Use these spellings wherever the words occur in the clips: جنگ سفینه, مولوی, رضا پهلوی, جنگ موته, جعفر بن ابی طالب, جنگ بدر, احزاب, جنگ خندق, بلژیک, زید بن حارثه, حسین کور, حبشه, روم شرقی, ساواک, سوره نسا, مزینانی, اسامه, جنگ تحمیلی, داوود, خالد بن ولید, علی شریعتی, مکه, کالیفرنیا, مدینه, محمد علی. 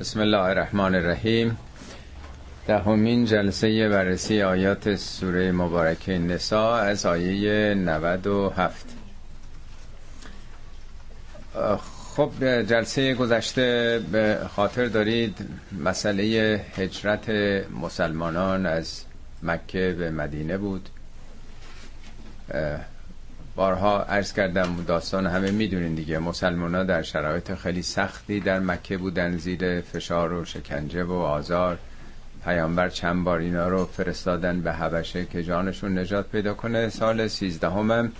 بسم الله الرحمن الرحیم. دهمین جلسه بررسی آیات سوره مبارکه نسا از آیه 97. خب جلسه گذشته به خاطر دارید مسئله هجرت مسلمانان از مکه به مدینه بود. بارها عرض کردم، داستان همه میدونین دیگه، مسلمان ها در شرایط خیلی سختی در مکه بودن، زیر فشار و شکنجه و آزار. پیامبر چند بار اینا رو فرستادن به حبشه که جانشون نجات پیدا کنه. سال 13 هم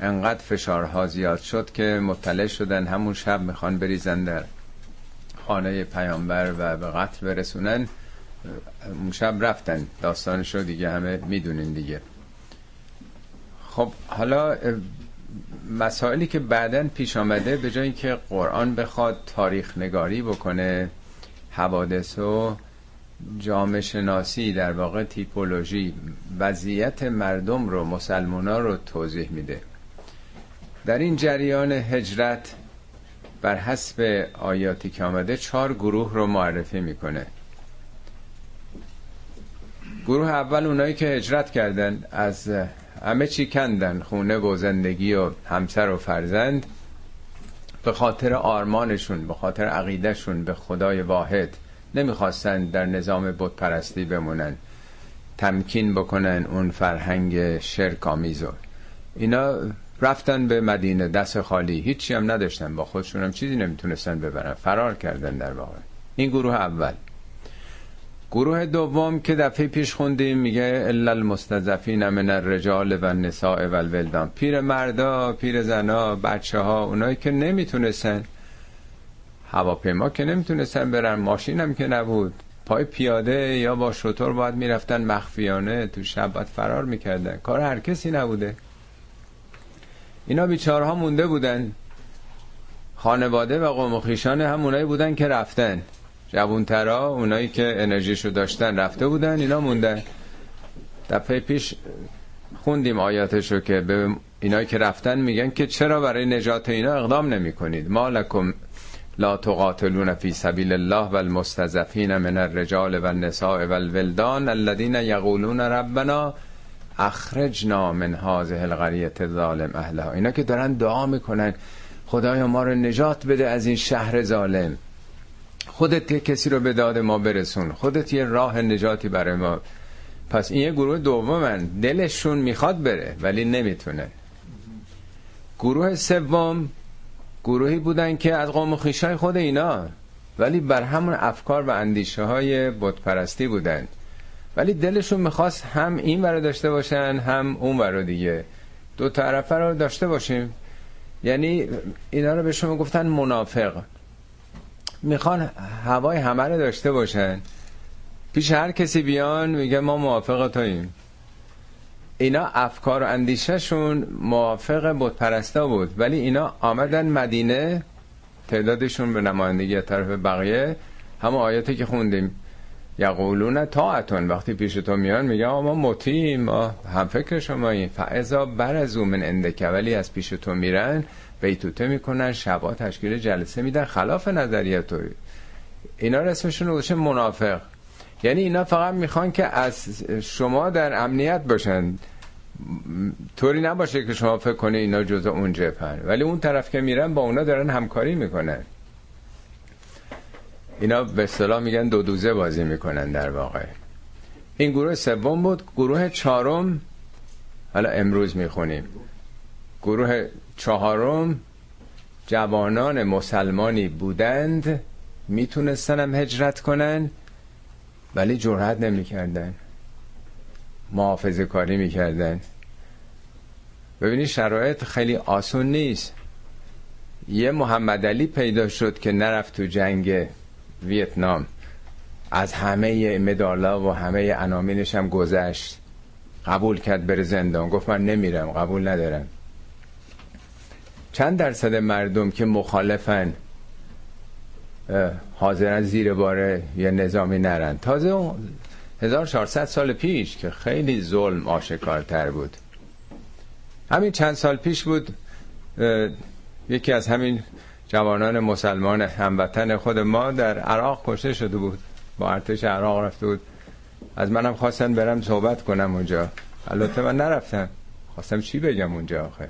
انقدر فشارها زیاد شد که مطلع شدن همون شب میخوان بریزن در خانه پیامبر و به قتل برسونن. اون شب رفتن، داستانش رو دیگه همه میدونین دیگه. خب حالا مسائلی که بعداً پیش آمده، به جایی که قرآن بخواد تاریخ نگاری بکنه حوادث و جامعه شناسی، در واقع تیپولوژی وضعیت مردم رو، مسلمان‌ها رو توضیح میده. در این جریان هجرت بر حسب آیاتی که آمده 4 گروه رو معرفی میکنه. گروه اول اونایی که هجرت کردن، از همه چی کندن، خونه و زندگی و همسر و فرزند، به خاطر آرمانشون، به خاطر عقیدهشون به خدای واحد. نمیخواستن در نظام بت پرستی بمونن، تمکین بکنن اون فرهنگ شرک‌آمیزو. اینا رفتن به مدینه دست خالی، هیچی هم نداشتن، با خودشون هم چیزی نمیتونستن ببرن، فرار کردن در واقع. این گروه اول. گروه دوم که دفعه پیش خوندیم میگه الا المستضعفین من الرجال و النساء و الولدان، پیر مردا، پیر زنا، بچه ها، اونایی که نمیتونستن، هواپیما که نمیتونستن برن، ماشین هم که نبود، پای پیاده یا با شتر باید میرفتن، مخفیانه تو شب باید فرار میکردن، کار هر کسی نبوده. اینا بیچارها مونده بودن، خانواده و قوم و خویشان هم اونایی بودن که رفتن، جوانترا اونایی که انرژیشو داشتن رفته بودن، اینا موندن. دفعه پیش خوندیم آیاتشو که به اینایی که رفتن میگن که چرا برای نجات اینا اقدام نمی کنید، ما لکم لا تقاتلون فی سبیل الله والمستضعفین من الرجال والنساء والولدان الذین یقولون ربنا اخرجنا من هذه القریة الظالم اهلها. اینا که دارن دعا میکنن خدایا ما رو نجات بده از این شهر ظالم، خودت یه کسی رو به داد ما برسون، خودت یه راه نجاتی برای ما. پس این یه گروه دومن، دلشون میخواد بره ولی نمیتونه. گروه سوم گروهی بودن که از قوم و خویشای خود اینا، ولی بر همون افکار و اندیشه های بت پرستی بودن، ولی دلشون میخواست هم این ور داشته باشن هم اون ور، دیگه دو طرفه رو داشته باشیم. یعنی اینا رو به شما گفتن منافق، میخوان هوای همه رو داشته باشن، پیش هر کسی بیان میگه ما موافق تاییم. اینا افکار و اندیشهشون موافق بت پرستا بود، ولی اینا آمدن مدینه، تعدادشون به نمایندگی طرف بقیه، همه آیاتی که خوندیم یقولون طاعتون، وقتی پیش تو میان میگه ما مطیعیم، ما هم فکر شماییم، فاذا برزوا من عندک، ولی از پیش تو میرن بیتوته میکنن، شبا تشکیل جلسه میدن خلاف نظریت تو. اینا رسمشون روشه منافق، یعنی اینا فقط میخوان که از شما در امنیت باشن، طوری نباشه که شما فکر کنه اینا جزء اون جبهن، ولی اون طرف که میرن با اونا دارن همکاری میکنن. اینا به اصطلاح میگن دو دوزه بازی میکنن در واقع. این گروه سوم بود. گروه چهارم حالا امروز میخونیم. گروه چهارم جوانان مسلمانی بودند، میتونستن هم هجرت کنن ولی جرأت نمیکردن، محافظه کاری میکردن. ببینید شرایط خیلی آسون نیست. یه محمد علی پیدا شد که نرفت تو جنگ ویتنام، از همه مدالا و همه انامینش هم گذشت، قبول کرد بره زندان، گفت من نمیرم، قبول ندارم. چند درصد مردم که مخالفن حاضرن زیر باره یه نظامی نرن؟ تازه 1400 سال پیش که خیلی ظلم آشکارتر بود. همین چند سال پیش بود یکی از همین جوانان مسلمان هموطن خود ما در عراق کشته شده بود، با ارتش عراق رفته بود. از منم خواستن برم صحبت کنم اونجا، البته من نرفتم، خواستم چی بگم اونجا آخه.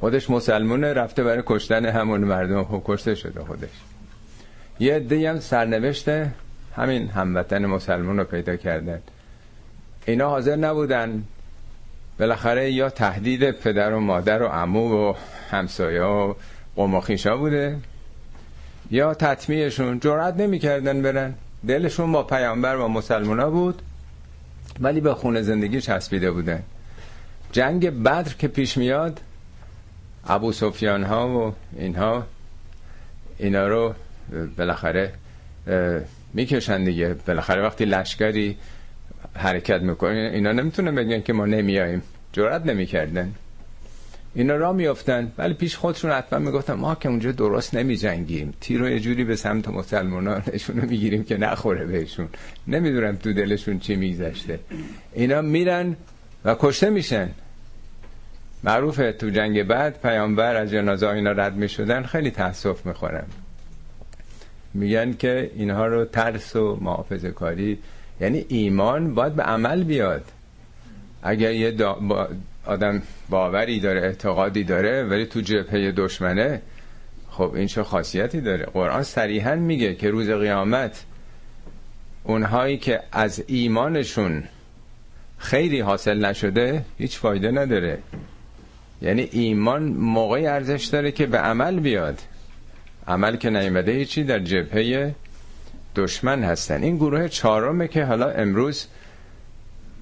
خودش مسلمونه، رفته برای کشتن همون مردم، خب کشته شده خودش. یه عده‌ای هم سرنوشت همین هموطن مسلمان رو پیدا کردن. اینا حاضر نبودن، بالاخره یا تهدید پدر و مادر و عمو و همسایه و قوم و خویشا بوده، یا تطمیعشون. جرئت نمی‌کردن برن، دلشون با پیامبر و مسلمانا بود ولی به خون زندگی چسبیده بودن. جنگ بدر که پیش میاد، ابو سفیان ها و اینا رو بالاخره میکشن دیگه. بالاخره وقتی لشکری حرکت میکنه، اینا نمیتونن بگن که ما نمیاییم، جرئت نمیکردن. اینا را میافتن ولی پیش خودشون حتما میگفتن ما که اونجا درست نمیجنگیم، تیر رو یه جوری به سمت مسلمانان نشون میگیریم که نخوره بهشون. نمیدونم تو دلشون چی میگذشته. اینا میرن و کشته میشن. معروفه تو جنگ بعد پیامبر از جنازه اینا رد میشدن، خیلی تأسف میخورن، میگن که اینها رو ترس و محافظه کاری، یعنی ایمان باید به عمل بیاد. اگر یه آدم باوری داره، اعتقادی داره ولی تو جبهه دشمنه، خب این چه خاصیتی داره؟ قرآن صریحا میگه که روز قیامت اونهایی که از ایمانشون خیری حاصل نشده هیچ فایده نداره. یعنی ایمان موقعی ارزش داره که به عمل بیاد، عمل که نیامده هیچی، در جبهه دشمن هستن. این گروه چهارمه که حالا امروز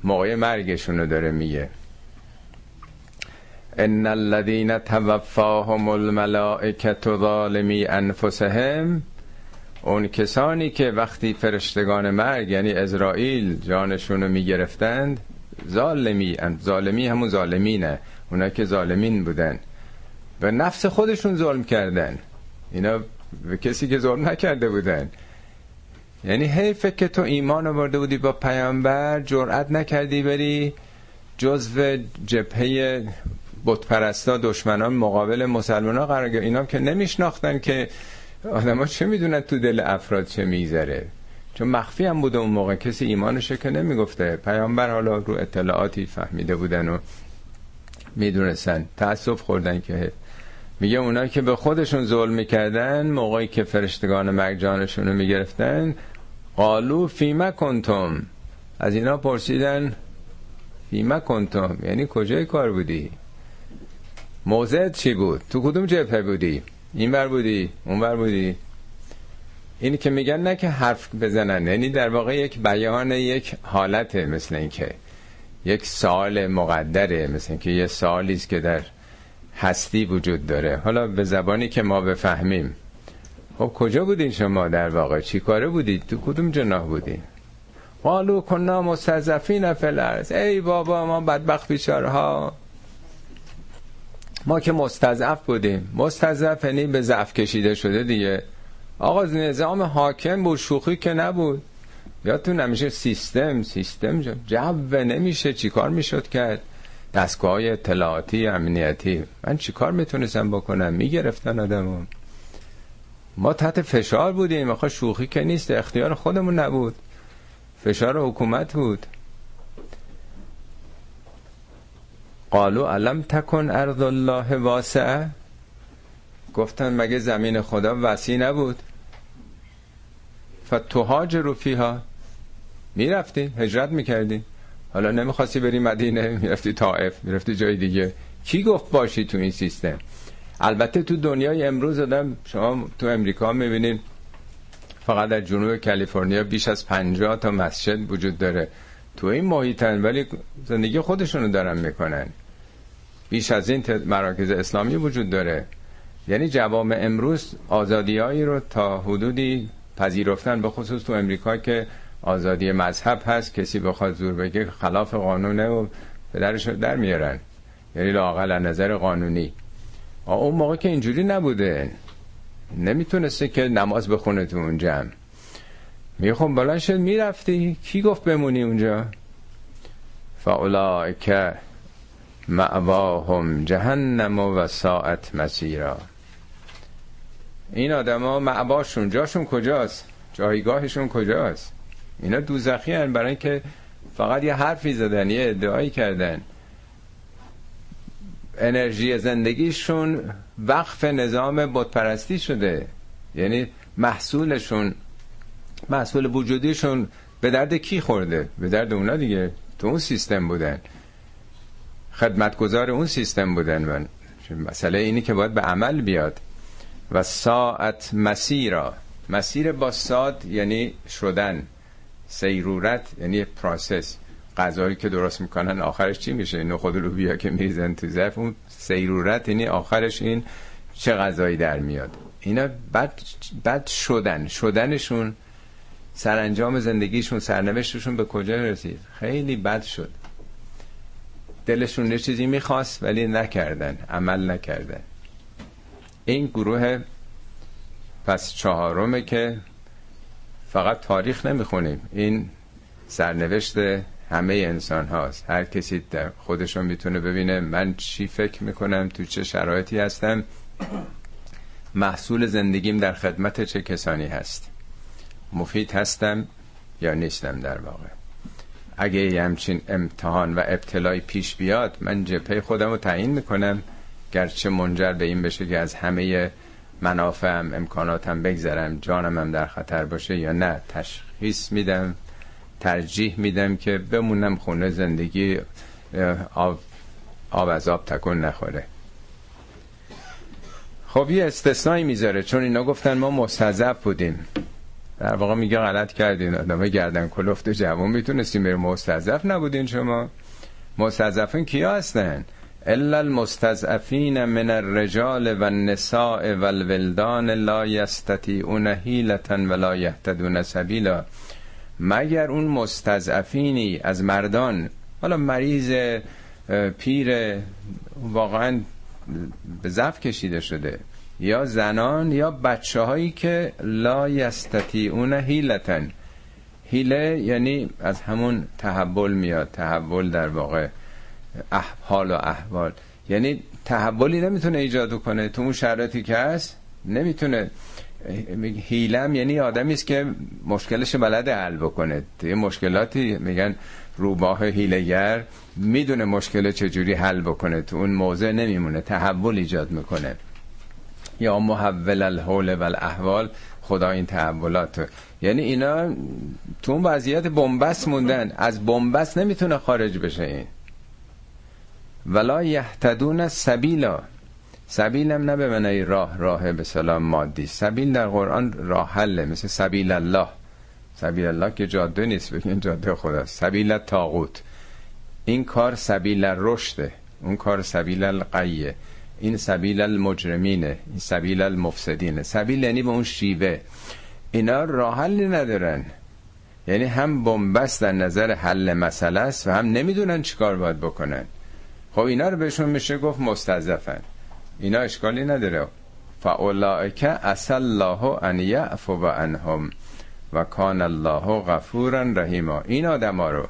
موقع مرگشونو داره میگه ان الذين توفاهم الملائكه ظالمي انفسهم. اون کسانی که وقتی فرشتگان مرگ یعنی عزرائیل جانشونو میگرفتند، ظالمی همون ظالمینه، اونا که ظالمین بودن، به نفس خودشون ظلم کردن. اینا به کسی که ظلم نکرده بودن. یعنی حیفه که تو ایمان آورده بودی با پیامبر، جرأت نکردی بری جزو جبهه بتپرستا دشمنان مقابل مسلمانا قرار گرفت. اینا که نمیشناختن که آدما چه میدونن تو دل افراد چه میذاره، چون مخفی هم بوده اون موقع، کسی ایمانش که نمیگفته. پیامبر حالا رو اطلاعاتی فهمیده بودن و میدونستن. تأسف خوردن که میگه اونا که به خودشون ظلم میکردن موقعی که فرشتگان مرگ جانشون رو میگرفتن، قالو فیما کنتم، از اینا پرسیدن فیما کنتم، یعنی کجای کار بودی، موضعت چی بود، تو کدوم جبهه بودی، این بر بودی اون بر بودی. این که میگن نه که حرف بزنن، یعنی در واقع یک بیان یک حالته، مثل این که یک سوال مقدره، مثل این که یه سوالی است که در هستی وجود داره، حالا به زبانی که ما بفهمیم. خب کجا بودین شما در واقع، چی کاره بودید، تو کدوم جناح بودین؟ قالو کنا مستضعفین فی الارض، ای بابا ما بدبخت بیچاره‌ها، ما که مستضعف بودیم. مستضعف یعنی به ضعف کشیده شده دیگه. آقا نظام حاکم بود، شوخی که نبود. یادتون نمیشه سیستم جو نمیشه، چیکار میشد کرد؟ دستگاه‌های اطلاعاتی امنیتی، من چیکار میتونستم بکنم؟ میگرفتن آدمو. ما تحت فشار بودیم، آخه شوخی که نیست، اختیار خودمون نبود، فشار حکومت بود. قالو علم تکن ارض الله واسعه، گفتن مگه زمین خدا وسیع نبود؟ فتهاجروا فیها، میرفتی هجرت میکردی. حالا نمیخواستی بری مدینه، میرفتی طائف، میرفتی جای دیگه. کی گفت باشی تو این سیستم؟ البته تو دنیای امروز آدم، شما تو امریکا میبینید فقط در جنوب کالیفرنیا بیش از 50 تا مسجد وجود داره. تو این محیطن ولی زندگی خودشونو دارن میکنن. بیش از این مراکز اسلامی وجود داره. یعنی جوامع امروز آزادیایی رو تا حدودی پذیرفتن، به خصوص تو امریکا که آزادی مذهب هست، کسی بخواد زور بگه خلاف قانونه و پدرش رو در میارن، یعنی لااقل از نظر قانونی. اون موقع که اینجوری نبوده، نمیتونسته که نماز بخونه تو اون جمع. میخوام بلند شد میرفتی، کی گفت بمونی اونجا؟ فاولائک مأواهم جهنم و ساعت مسیرا. این آدما معباشون جاشون کجاست؟ جایگاهشون کجاست؟ اینا دوزخی هن برای اینکه فقط یه حرفی زدن، یه ادعایی کردن. انرژی زندگیشون وقف نظام بتپرستی شده، یعنی محصول وجودیشون به درد کی خورده؟ به درد اونا دیگه، تو اون سیستم بودن، خدمتگزار اون سیستم بودن. من مسئله اینی که باید به عمل بیاد. و ساعت مسیرا، مسیر با ساد یعنی شدن، سیرورت یعنی پروسس. غذایی که درست میکنن آخرش چی میشه؟ اینو خود لوبیا که میریزن تو ظرف، اون سیرورت یعنی آخرش این چه غذایی در میاد. اینا بد شدنشون، سرانجام زندگیشون، سرنوشتشون به کجا رسید؟ خیلی بد شد. دلشون یه چیزی میخواست ولی نکردن، عمل نکردن. این گروه پس چهارمه که فقط تاریخ نمیخونیم، این سرنوشت همه انسان هاست. هر کسی در خودشون میتونه ببینه من چی فکر میکنم، تو چه شرایطی هستم، محصول زندگیم در خدمت چه کسانی هست، مفید هستم یا نیستم. در واقع اگه یه همچین امتحان و ابتلای پیش بیاد، من جبهه خودم رو تعیین میکنم، گرچه منجر به این بشه که از همه منافعم، امکاناتم بگذرم، جانم هم در خطر باشه یا نه. تشخیص میدم، ترجیح میدم که بمونم خونه، زندگی آب از آب تکون نخوره. خب یه استثنایی میذاره، چون اینا گفتن ما مستضعف بودیم. در واقع میگه غلط کردین، آدمای گردن کلفت جوان میتونستین بریم، مستضعف نبودین شما. مستضعفین کیا هستن؟ الا المستضعفین من الرجال والنساء والولدان لا یستطیعون حیلة ولا یهتدون سبیلا. مگر اون مستضعفینی از مردان، حالا مریض، پیر، واقعا به ضعف کشیده شده، یا زنان، یا بچه هایی که لا یستطیعون حیلة. حیله یعنی از همون تحول میاد، تحول در واقع احوال و احوال، یعنی تحولی نمیتونه ایجاد کنه تو اون شرایطی که هست، نمیتونه. هیلم یعنی آدمی است که مشکلش بلد حل بکنه. یه مشکلاتی میگن روباه هیلگر، میدونه مشکل چجوری حل بکنه، تو اون موضع نمیمونه، تحول ایجاد میکنه. یا محول الحول والاحوال، خدا این تحولات، یعنی اینا تو اون وضعیت بنبست موندن، از بنبست نمیتونه خارج بشه. این ولا یهتدون سبیلا، سبیلم نه به معنی راه، راه به سلام مادی، سبیل در قرآن راه حله، مثل سبیل الله. سبیل الله که جاده نیست، بگین جاده خداست. سبیل طاغوت، این کار سبیل رشده، اون کار سبیل القیه، این سبیل المجرمینه، این سبیل المفسدینه. سبیل یعنی به اون شیوه. اینا راه حلی ندارن، یعنی هم بنبست در نظر حل مسئله است و هم نمیدونن چیکار باید بکنن. خب اینا رو بهشون میشه گفت مستضعفن. اینا اشکالی نداره. فاولائک عسى الله ان یعفو عنهم و کان الله غفورا رحیما. این آدما رو،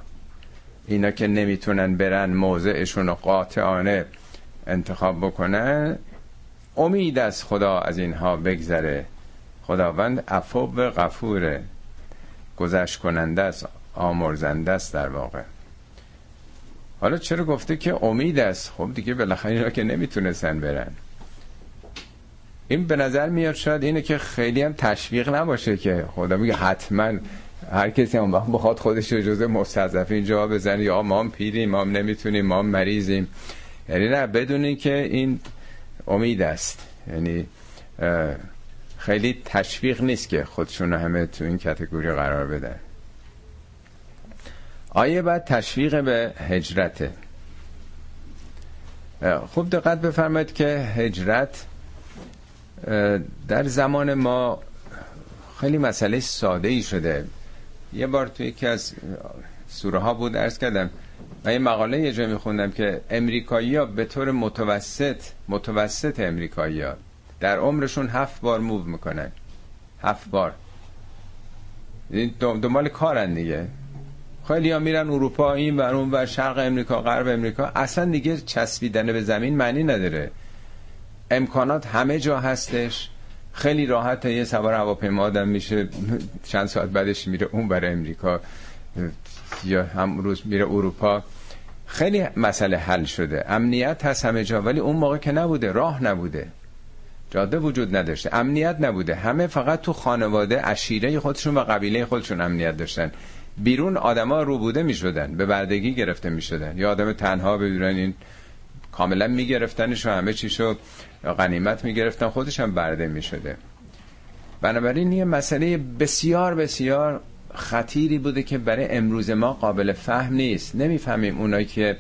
اینا که نمیتونن برن موضعشون رو قاطعانه انتخاب بکنن، امید از خدا از اینها بگذره. خداوند عفو و غفوره، گذشت کننده است، آمرزنده است در واقع. حالا چرا گفته که امید است؟ خب دیگه بالاخره اینا که نمیتونستن برن. این به نظر میاد شاید اینه که خیلی هم تشویق نباشه که خدا میگه حتما هر کسی هم بخواد خودش رو جزء مستضعفین جا بزنه، یا ما هم پیریم، ما هم نمیتونیم، ما هم مریضیم. یعنی نه، بدونین که این امید است، یعنی خیلی تشویق نیست که خودشون همه تو این کاتگوری قرار بدن. آیه بعد تشویق به هجرته. خوب دقت بفرمایید که هجرت در زمان ما خیلی مسئله ساده‌ای شده. یه بار توی یکی از سوره ها بود، عرض کردم من یه مقاله یه جا میخوندم که امریکایی‌ها به طور متوسط امریکایی‌ها در عمرشون 7 بار موو میکنن. 7 بار دنبال کارن دیگه. خیلی ها میرن اروپا، این ور اون ور، شرق امریکا، غرب امریکا، اصلا دیگه چسبیدن به زمین معنی نداره. امکانات همه جا هستش خیلی راحت یه سوار هواپیما آدم میشه، چند ساعت بعدش میره اون برای امریکا یا هم روز میره اروپا. خیلی مسئله حل شده، امنیت هست همه جا، ولی اون موقع که نبوده، راه نبوده، جاده وجود نداشته، امنیت نبوده، همه فقط تو خانواده عشیره خودشون و قبیله خودشون امنیت داشتن. بیرون آدما روبوده میشدن، به بردگی گرفته میشدن، یا آدم تنها ببینن این کاملا میگرفتنش و همه چیشو غنیمت میگرفتن، خودش هم برده میشده. بنابراین یه مسئله بسیار بسیار خطیری بوده که برای امروز ما قابل فهم نیست. نمیفهمیم اونایی که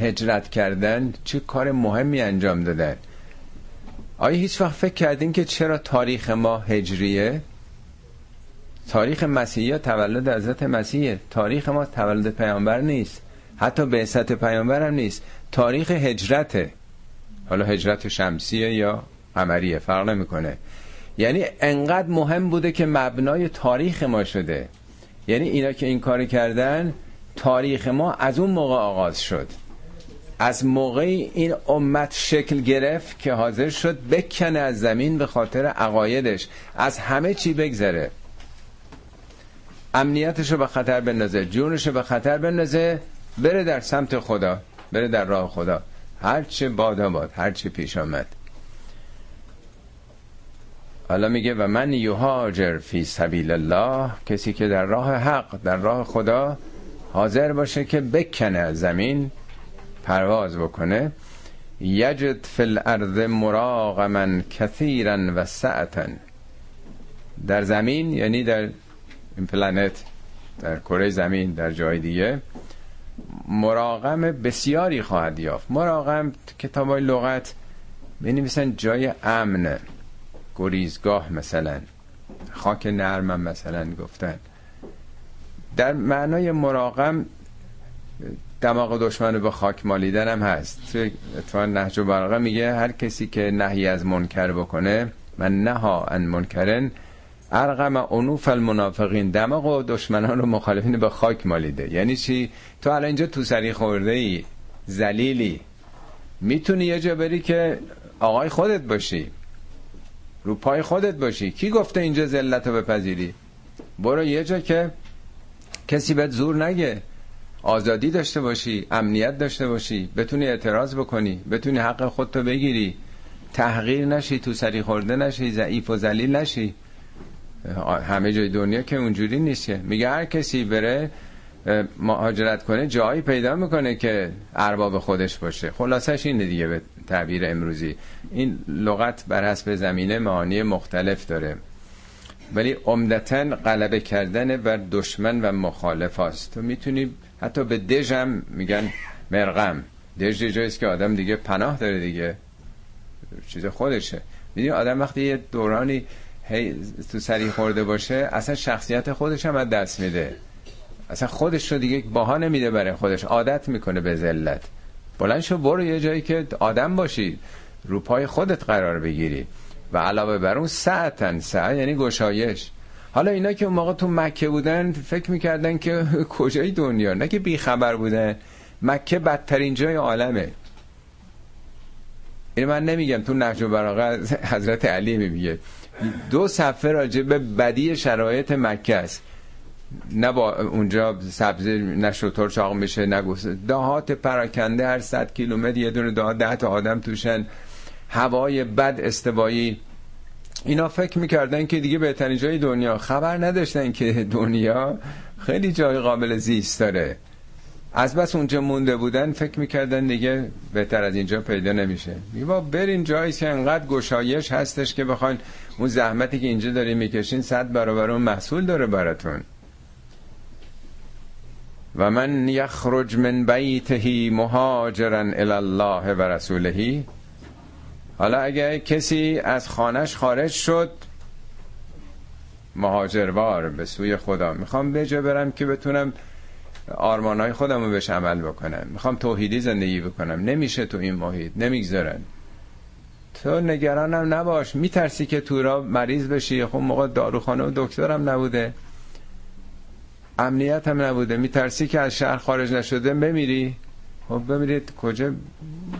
هجرت کردن چه کار مهمی انجام دادن. آیا هیچ وقت فکر کردین که چرا تاریخ ما هجریه؟ تاریخ مسیحی ها تولد حضرت مسیحه، تاریخ ما تولد پیامبر نیست، حتی بعثت پیامبر هم نیست، تاریخ هجرته. حالا هجرت شمسیه یا قمریه فرق نمیکنه. یعنی انقدر مهم بوده که مبنای تاریخ ما شده. یعنی اینا که این کار کردن، تاریخ ما از اون موقع آغاز شد، از موقعی این امت شکل گرفت که حاضر شد بکنه از زمین به خاطر عقایدش، از همه چی بگذره، امنیتشو به خطر بندازه، جونشو به خطر بندازه، بره در سمت خدا، بره در راه خدا، هرچه باد هرچه پیش آمد. حالا میگه و من یهاجر فی سبیل الله، کسی که در راه حق، در راه خدا حاضر باشه که بکنه از زمین، پرواز بکنه. یجد فی الارض مراغما کثیرا و سعتا، در زمین یعنی در این پلنت، در کره زمین، در جای دیگه مراغم بسیاری خواهد یافت. مراغم کتابای لغت بنویسن جای امن، گریزگاه مثلا، خاک نرمم مثلا گفتن. در معنای مراغم دماغ دشمن رو به خاک مالیدن هم هست. اتفاقا نهج البلاغه میگه هر کسی که نهی از منکر بکنه، من نها عن منکرن ارقم انوف المنافقین، دماغ و دشمنان رو، مخالفین به خاک مالیده. یعنی چی؟ تو الان اینجا تو سری خورده ای، ذلیلی، میتونی یه جا بری که آقای خودت باشی، رو پای خودت باشی. کی گفته اینجا ذلت رو بپذیری؟ برو یه جا که کسی بهت زور نگه، آزادی داشته باشی، امنیت داشته باشی، بتونی اعتراض بکنی، بتونی حق خودتو بگیری، تحقیر نشی، تو سری خورده نشی، ضعیف و ذلیل نشی. همه جای دنیا که اونجوری نیست. میگه هر کسی بره مهاجرت کنه، جایی پیدا میکنه که ارباب خودش باشه. خلاصش اینه دیگه، به تعبیر امروزی. این لغت بر حسب زمینه معانی مختلف داره، ولی عمدتاً غلبه کردن بر دشمن و مخالف است. تو میتونی حتی به دژم میگن مرغم، دژ جاییست که آدم دیگه پناه داره، دیگه چیز خودشه. میدونی آدم وقتی یه دورانی تو سری خورده باشه، اصلا شخصیت خودش هم از دست میده، اصلا خودش رو دیگه باها نمیده برای خودش، عادت میکنه به ذلت. بلند شو برو یه جایی که آدم باشی، رو پای خودت قرار بگیری. و علاوه بر اون سعتن، سعت یعنی گشایش. حالا اینا که اون موقع تو مکه بودن فکر میکردن که کجای دنیا، نه که بیخبر بودن. مکه بدترین جای عالمه. این من نمیگم، تو نهج البلاغه حضرت علی میگه. 2 صفحه راجع به بدی شرایط مکه است. نه با اونجا سبزی، نه شتر چاق میشه، نه گوسفند. دهات پراکنده، هر 100 کیلومتر یه دونه دهات، 10 تا آدم توشن، هوای بد استوایی. اینا فکر میکردن که دیگه بهترین جای دنیا، خبر نداشتن که دنیا خیلی جای قابل زیست داره. از بس اونجا مونده بودن فکر میکردن دیگه بهتر از اینجا پیدا نمیشه. میگه برین جایی که انقدر گشایش هستش که بخواین اون زحمتی که اینجا دارین میکشین 100 برابر اون محصول داره براتون. و من یخرج من بیته مهاجرا الی الله و رسوله. حالا اگه کسی از خانش خارج شد مهاجروار به سوی خدا، میخوام به جا برم که بتونم آرمانهای خودم رو بهش عمل بکنم، میخوام توحیدی زندگی بکنم، نمیشه تو این محیط، نمیگذارن. تو نگرانم نباش، میترسی که تو را مریض بشی، خب موقع داروخانه و دکترم نبوده، امنیت هم نبوده، میترسی که از شهر خارج نشده بمیری، خب بمیری کجا،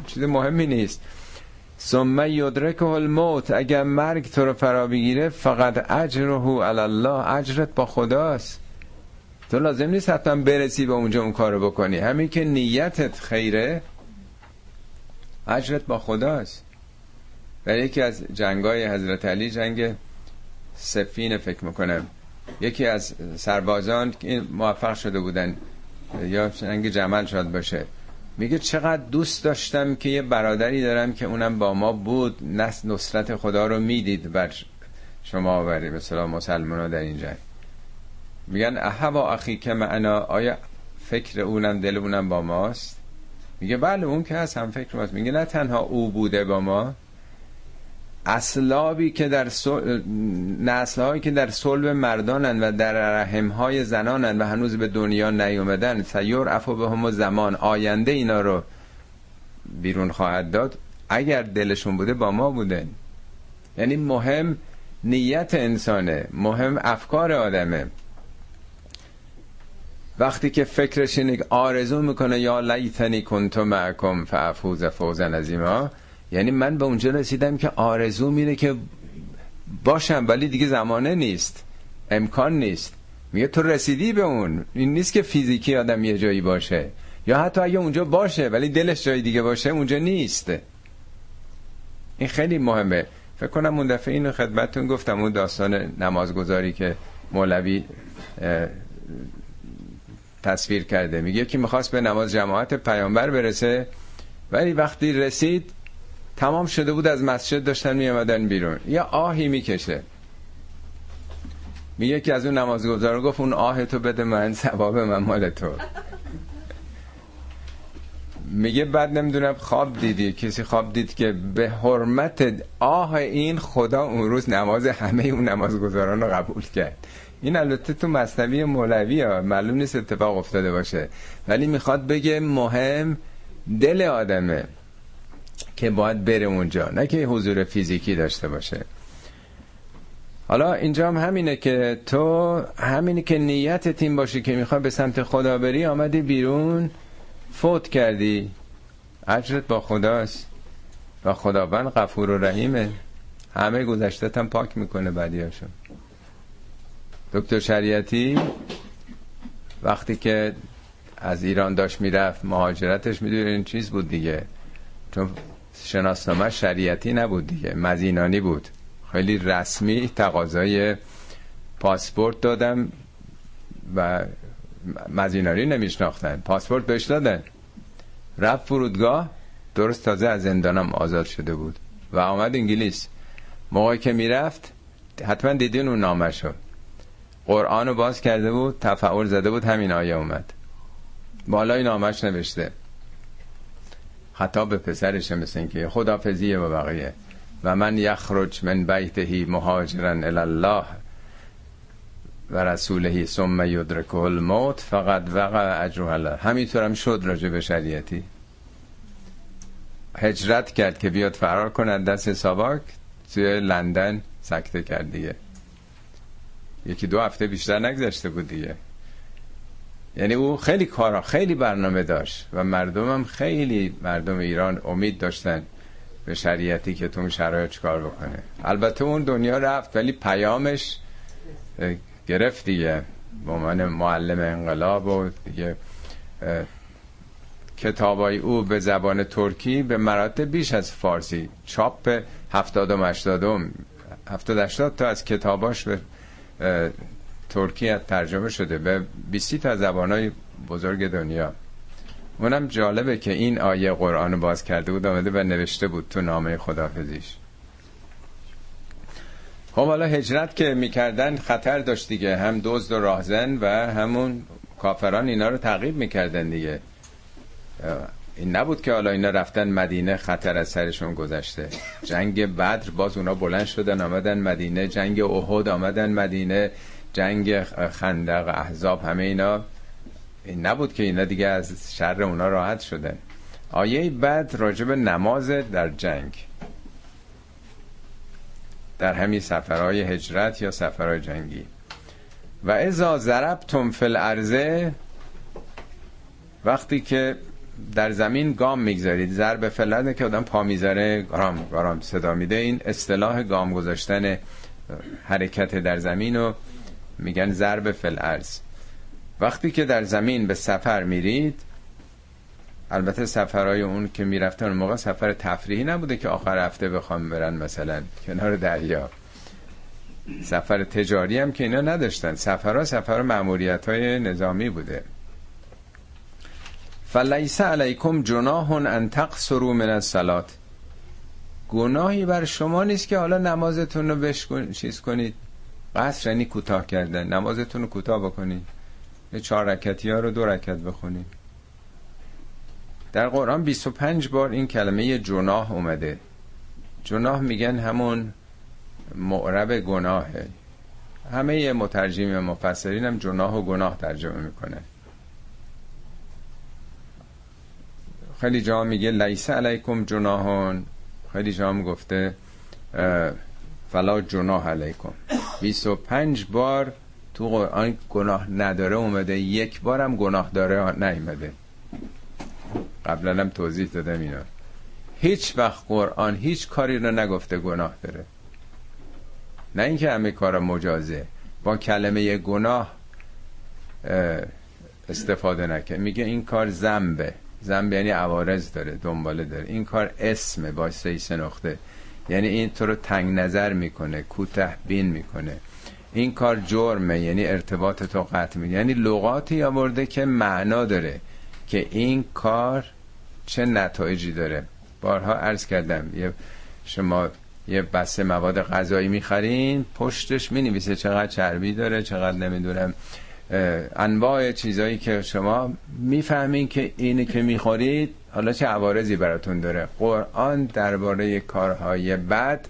چیز مهمی نیست. ثم یدرکه الموت، اگر مرگ تو رو فرا بگیره فقط اجره علی الله، اجرت با خداست. تو لازم نیست حتما برسی به اونجا اون کارو بکنی، همین که نیتت خیره اجرت با خداست. در یکی از جنگای حضرت علی، جنگ سفینه فکر میکنم، یکی از سربازان که موفق شده بودن یا جنگ جمل شاد باشه، میگه چقدر دوست داشتم که یه برادری دارم که اونم با ما بود، نصرت خدا رو میدید بر شما آوری مثلا مسلمان ها در این جنگ. میگن احوا اخی که معنا، آیا فکر اونم دل اونم با ماست؟ میگه بله اون که هست هم فکر ماست. میگه نه تنها او بوده با ما، اصلابی که در نسل‌هایی که در صلب مردانند و در رحم‌های زنانند و هنوز به دنیا نیومدن، سیور عفو به هم زمان، آینده اینا رو بیرون خواهد داد، اگر دلشون بوده با ما بودن. یعنی مهم نیت انسانه، مهم افکار آدمه. وقتی که فکرش اینه آرزو میکنه یا لیتنی کنت معکم فافوز فوزا عظیما، یعنی من به اونجا رسیدم که آرزو میره که باشم ولی دیگه زمانه نیست، امکان نیست. میگه تو رسیدی به اون، این نیست که فیزیکی آدم یه جایی باشه یا حتی اگه اونجا باشه ولی دلش جای دیگه باشه اونجا نیست. این خیلی مهمه. فکر کنم اون دفعه اینو خدمتتون گفتم، اون داستان نمازگزاری که مولوی تصویر کرده. میگه که میخواست به نماز جماعت پیامبر برسه ولی وقتی رسید تمام شده بود، از مسجد داشتن میامدن بیرون، یا آهی میکشه. میگه که از اون نمازگزار گفت اون آه تو بده من، ثواب من مال تو. میگه بعد نمیدونم خواب دیدی، کسی خواب دید که به حرمت آه این خدا اون روز نماز همه اون نمازگزاران رو قبول کرد. این البته تو مثنوی مولوی ها، معلوم نیست اتفاق افتاده باشه، ولی میخواد بگه مهم دل آدمه که باید بره اونجا، نه که حضور فیزیکی داشته باشه. حالا اینجا هم همینه که تو همینه که نیتت این باشه که میخوای به سمت خدا بری، آمدی بیرون فوت کردی، اجرت با خداست و خداوند غفور و رحیمه، همه گذشتت هم پاک میکنه بدیاشو. دکتر شریعتی وقتی که از ایران داشت میرفت مهاجرتش، میدونی این چیز بود دیگه، چون شناسنامه شریعتی نبود دیگه، مزینانی بود، خیلی رسمی تقاضای پاسپورت دادم و مزینانی نمیشناختن، پاسپورت بهش دادن، رفت فرودگاه، درست تازه از زندانم آزاد شده بود و آمد انگلیس. موقعی که میرفت حتما دیدین اون نامشو، قرآن رو باز کرده بود، تفعول زده بود، همین آیه اومد بالای نامش نوشته، خطاب به پسرشه مثل این که خدافزیه با بقیه، و من یخرج من بیتهی مهاجرن الالله و رسولهی ثم یدرکه الموت فقد وقع اجره الله. همینطور هم شد راجع به شریعتی، هجرت کرد که بیاد فرار کند دست ساواک، توی لندن سکته کرد دیگه، یکی دو هفته بیشتر نگذشته بود دیگه. یعنی او خیلی کارا، خیلی برنامه داشت و مردمم خیلی، مردم ایران امید داشتن به شریعتی که تو شرایط چکار بکنه. البته اون دنیا رفت ولی پیامش گرفت دیگه، با من معلم انقلاب و دیگه کتابای او به زبان ترکی به مراتب بیش از فارسی چاپ، 70-80 تا از کتاباش به ترکی ترجمه شده به 20 تا زبان‌های بزرگ دنیا. اونم جالبه که این آیه قرآن رو باز کرده بود، آمده و نوشته بود تو نامه خدافزیش. خب حالا هجرت که میکردن خطر داشت دیگه، هم دزد و راهزن و همون کافران اینا رو تعقیب میکردن دیگه. این نبود که حالا اینا رفتن مدینه خطر از سرشون گذشته. جنگ بدر باز اونا بلند شدن آمدن مدینه، جنگ احد آمدن مدینه، جنگ خندق، احزاب، همه اینا، این نبود که اینا دیگه از شر اونا راحت شدن. آیه بعد راجب نماز در جنگ، در همین سفرهای هجرت یا سفرهای جنگی. و اذا ضربتم فی الارض، وقتی که در زمین گام میگذارید، ضرب فلنه که آدم پا میذاره گرام گرام صدا میده. این اصطلاح گام گذاشتن حرکت در زمین رو میگن ضرب فلارض. وقتی که در زمین به سفر میرید، البته سفرهای اون که میرفتن اون موقع سفر تفریحی نبوده که آخر هفته بخوام برن مثلا کنار دریا، سفر تجاری هم که اینا نداشتن، سفرها مأموریت‌های نظامی بوده. فلیس علیکم جناح ان تقصروا من الصلاة، گناهی بر شما نیست که حالا نمازتون رو چیز کنید، قصر یعنی کوتاه کردن، نمازتون رو کوتاه بکنید، یه 4 رکعتی ها رو 2 رکعت بخونید. در قرآن 25 بار این کلمه جناح اومده. جناح میگن همون معرب گناهه، همه مترجمین و مفسرین هم جناح و گناه ترجمه میکنن. خیلی جا میگه لیس علیکم جناحون، خیلی جا هم گفته فلا جناح علیکم. 25 بار تو قرآن گناه نداره اومده، یک بار هم گناه داره نیومده. قبلا هم توضیح دادم اینا، هیچ وقت قرآن هیچ کاری رو نگفته گناه داره، نه اینکه همه کارا مجازه. با کلمه گناه استفاده نکنه، میگه این کار ذنبه، ذنب یعنی عوارض داره، دنباله داره، این کار اسمه با 3 نقطه، یعنی این تو رو تنگ نظر میکنه، کوتاه بین میکنه، این کار جرمه یعنی ارتباط تو قطع میکنه. یعنی لغاتی آورده که معنا داره که این کار چه نتایجی داره. بارها عرض کردم، شما یه بسته مواد غذایی میخرین، پشتش مینویسه چقدر چربی داره، چقدر نمیدونم انواع چیزایی که شما میفهمین که اینی که میخورید حالا چه عوارضی براتون داره. قرآن درباره کارهای بد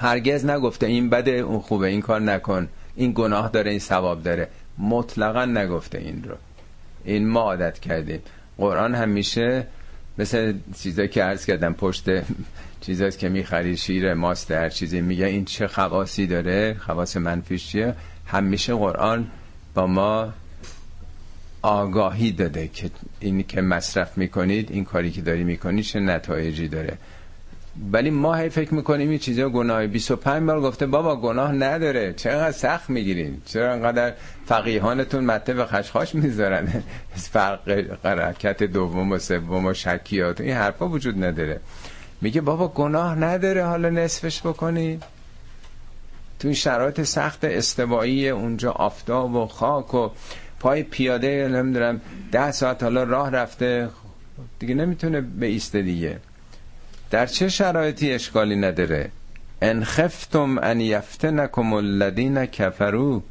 هرگز نگفته این بده اون خوبه، این کار نکن، این گناه داره این ثواب داره، مطلقا نگفته این رو. این ما عادت کردیم. قرآن همیشه مثل چیزایی که عرض کردم، پشت چیزایی که میخری، شیر، ماست، هر چیزی، میگه این چه خواصی داره، خواص منفیش چیه. همیشه قرآن با ما آگاهی داده که این که مصرف میکنید، این کاری که داری میکنید چه نتایجی داره. ولی ما هی فکر میکنیم این چیزا گناهه. 25 بار گفته بابا گناه نداره، چقدر سخت میگیرین، چرا انقدر فقیهانتون مته به خشخاش میذارن، فرق حرکت دوم و سوم و شکیات این حرفا وجود نداره. میگه بابا گناه نداره، حالا نصفش بکنید. تو این شرایط سخت استوایی، اونجا آفتاب و خاک و پای پیاده نمیدونم 10 ساعت حالا راه رفته، دیگه نمیتونه بایسته دیگه. در چه شرایطی اشکالی نداره. ان خفتم ان یفتنکم الذین کفروا،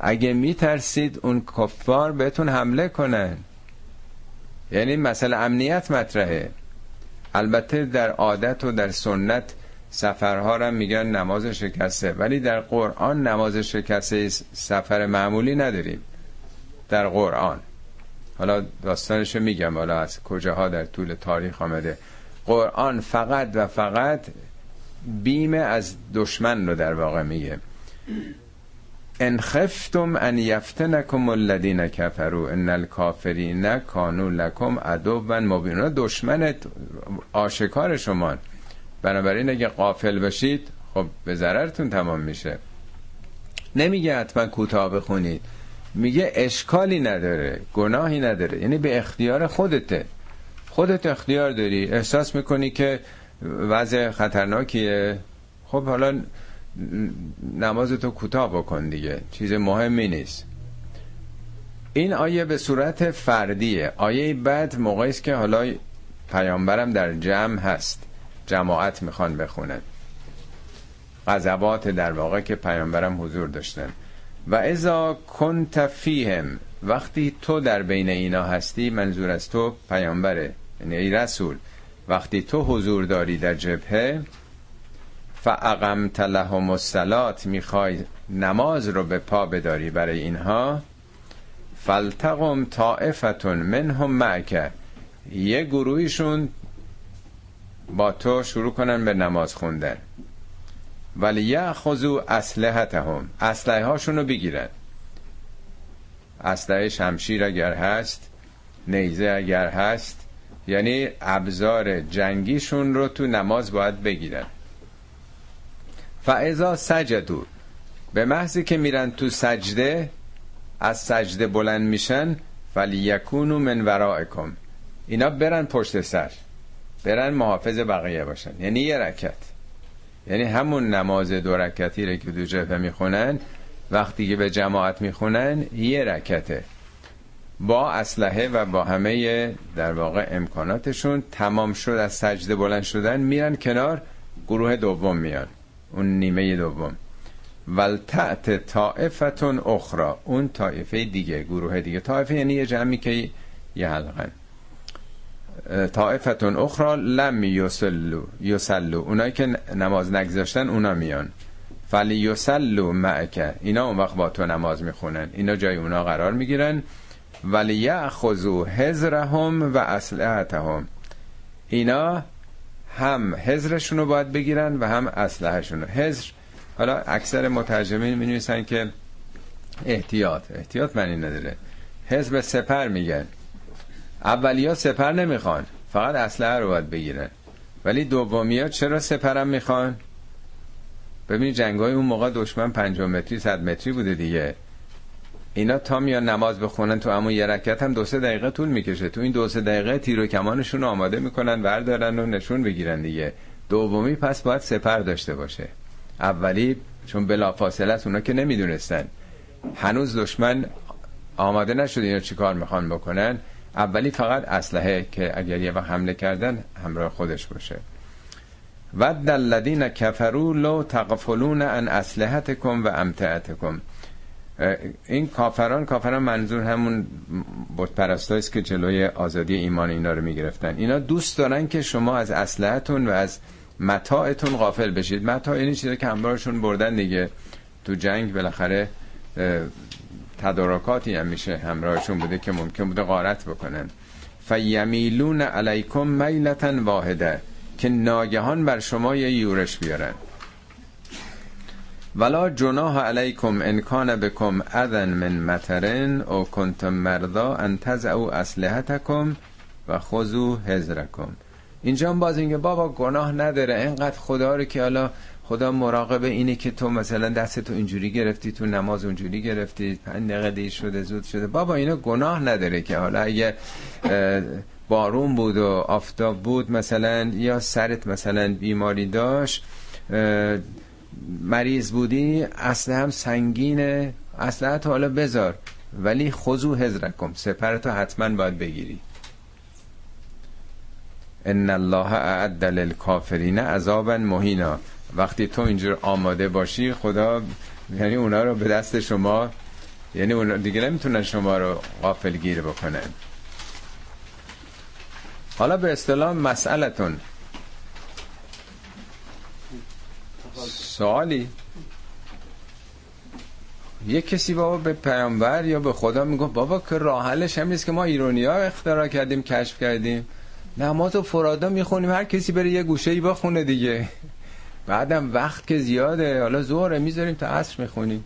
اگه میترسید اون کفار بهتون حمله کنن، یعنی مسئله امنیت مطرحه. البته در عادت و در سنت سفرها را میگن نماز شکسته، ولی در قرآن نماز شکسته سفر معمولی نداریم در قرآن. حالا داستانشو میگم، حالا از کجاها در طول تاریخ آمده. قرآن فقط و فقط بیمه از دشمن رو در واقع میگه. ان خفتم ان یفتنکم الذین کفروا ان الکافرین کانوا لکم عدوا مبینا، دشمنت آشکار شما، بنابراین اگه غافل بشید خب به ضررتون تمام میشه. نمیگه حتما کوتاه بخونید، میگه اشکالی نداره، گناهی نداره، یعنی به اختیار خودته، خودت اختیار داری. احساس میکنی که وضع خطرناکیه، خب حالا نمازتو کوتاه بکن دیگه، چیز مهمی نیست. این آیه به صورت فردیه. آیه بعد موقعی است که حالا پیامبرم در جمع هست، جماعت میخوان بخونن، غزوات در واقع که پیامبرم حضور داشتن. و اذا کنت فیهم، وقتی تو در بین اینا هستی، منظور از تو پیامبره، یعنی ای رسول، وقتی تو حضور داری در جبهه، فاقمت لهم الصلاة، میخوای نماز رو به پا بداری برای اینها، فلتقم طائفة منهم معک، یه گروهیشون با تو شروع کنن به نماز خوندن، ولی یأخذوا اسلحتهم، اسلحه هاشون رو بگیرن، اسلحه شمشیر اگر هست، نیزه اگر هست، یعنی ابزار جنگیشون رو تو نماز باید بگیرن. فاذا سجدوا، به محضی که میرن تو سجده، از سجده بلند میشن، فلیکونوا من ورائکم، اینا برن پشت سر، برن محافظ بقیه باشن، یعنی یه رکعت، یعنی همون نماز دو رکعتی رو که دو جبهه میخونن وقتی که به جماعت میخونن یه رکعته، با اسلحه و با همه در واقع امکاناتشون. تمام شد از سجده بلند شدن، میرن کنار، گروه دوم میان، اون نیمه دوم. ولتأت طائفتون اخرى، اون طائفه دیگه، گروه دیگه، طائفه یعنی یه جمعی که یه حلقن. طائفتون اخرى لم یصلوا، اونایی که نماز نگذاشتن اونا میان. فلیصلوا معک، اینا اون وقت با تو نماز میخونن، اینا جای اونا قرار میگیرن. ولیأخذوا حذرهم و اسلحتهم، اینا هم حذرشون رو باید بگیرن و هم اسلحه‌شون رو. حذر، حالا اکثر مترجمین می‌نویسن که احتیاط معنی نداره، حذر به سپر میگن. اولیا سپر نمیخوان، فقط اسلحه رو باید بگیرن. ولی دومیا چرا سپرم میخوان؟ ببینید جنگ‌های اون موقع دشمن 50 متری 100 متری بوده دیگه. اینا تا میان نماز بخونن تو همون یه رکعت هم 2-3 دقیقه طول میکشه، تو این 2-3 دقیقه تیر و کمانشون رو آماده میکنن، بردارن و نشون بگیرن دیگه. دومی پس باید سپر داشته باشه. اولی چون بلافاصله است، اونا که نمیدونستن، هنوز دشمن آماده نشده اینا چیکار میخوان بکنن. اولی فقط اسلحه که اگر یه وقت حمله کردن همراه خودش باشه. ود الذین کفروا لو تغفلون عن اسلحتکم و امتعتکم، این کافران منظور همون بت پرستایی است که جلوی آزادی ایمان اینا رو میگرفتن. اینا دوست دارن که شما از اسلحتون و از متاعتون غافل بشید. متاع این چیزی که همراهشون بردن دیگه، تو جنگ بالاخره تدارکاتی هم میشه همراهشون بوده که ممکن بوده غارت بکنن. فیمیلون علیکم میلة واحده، که ناگهان بر شما یه یورش بیارن. ولا جناح علیکم ان کان بكم اذن من مطرن او کنتم مرضا ان تضعوا اسلحتکم و خذوا حذرکم. اینجا هم باز اینکه بابا گناه نداره، اینقدر خدا رو که حالا خدا مراقب اینه که تو مثلا دست تو اینجوری گرفتی، تو نماز اونجوری گرفتی، 5 دقیقه دیر شده زود شده، بابا اینا گناه نداره که حالا اگه بارون بود و آفتاب بود مثلا، یا سرت مثلا بیماری داشت، مریض بودی، اسلحه هم سنگینه، اسلحه تو حالا بذار، ولی خذو حذرکم، سپرتو حتما باید بگیری. ان الله اعد للکافرین عذابا مهینا، وقتی تو اینجور آماده باشی خدا یعنی اونا رو به دست شما، یعنی اونا دیگه نمیتونن شما رو غافلگیر بکنن. حالا به اصطلاح مسئلتون، سوالی یه کسی بابا به پیامبر یا به خدا میگه بابا که راه حلش هم نیست که ما ایرانی‌ها اختراع کردیم، کشف کردیم، نماز و فرادا میخونیم، هر کسی بره یه گوشه‌ای بخونه دیگه، بعدم وقت که زیاده، حالا ظهر میذاریم تا عصر میخونیم.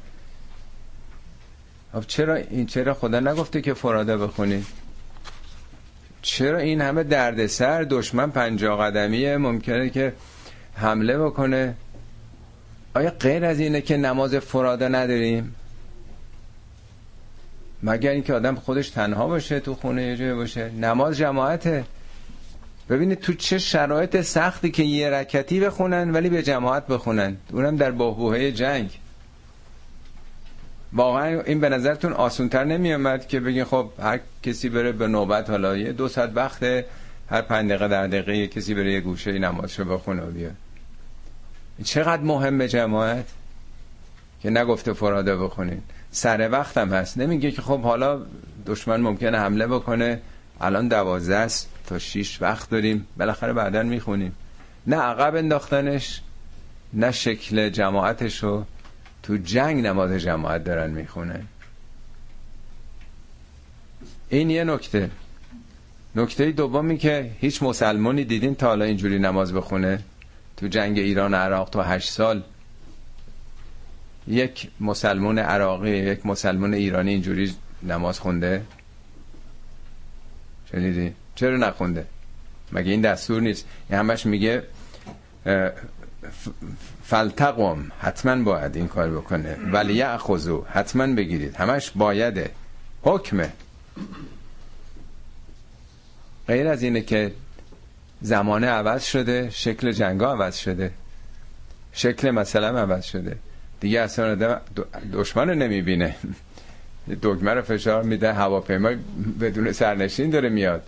خب چرا خدا نگفته که فرادا بخونیم؟ چرا این همه دردسر؟ دشمن 50 قدمیه، ممکنه که حمله بکنه. آیا غیر از اینه که نماز فرادا نداریم؟ مگر اینکه آدم خودش تنها باشه، تو خونه یه جای باشه. نماز جماعته. ببینید تو چه شرایط سختی که یه رکعتی بخونن ولی به جماعت بخونن، اونم در بحبوحه جنگ. واقعا این به نظرتون آسان‌تر نمی‌آمد که بگین خب هر کسی بره به نوبت، حالا یه 200 وقته، هر 5 دقیقه در دقیقه یه کسی بره یه گوشه نمازشو بخونه و بیاد؟ چقدر مهمه جماعت که نگفته فرادا بخونین. سر وقت هم هست، نمیگه که خب حالا دشمن ممکنه حمله بکنه، الان 12 است، تا 6 وقت داریم، بالاخره بعدن میخونیم. نه عقب انداختنش، نه شکل جماعتشو. تو جنگ نماز جماعت دارن میخونن. این یه نکته. نکته دومی که هیچ مسلمانی دیدین تا حالا اینجوری نماز بخونه؟ تو جنگ ایران و عراق تو 8 سال یک مسلمان عراقی، یک مسلمان ایرانی اینجوری نماز خونده؟ شنیدی؟ چرا نخونده؟ مگه این دستور نیست؟ این همش میگه فلتقم، حتما باید این کار بکنه، ولی یأخذو، حتما بگیرید، همش بایده، حکمه. غیر از اینه که زمانه عوض شده، شکل جنگا عوض شده، شکل مثلا عوض شده دیگه، اصلا دشمن رو نمیبینه، دگمه رو فشار میده، هواپیما بدون سرنشین داره میاد.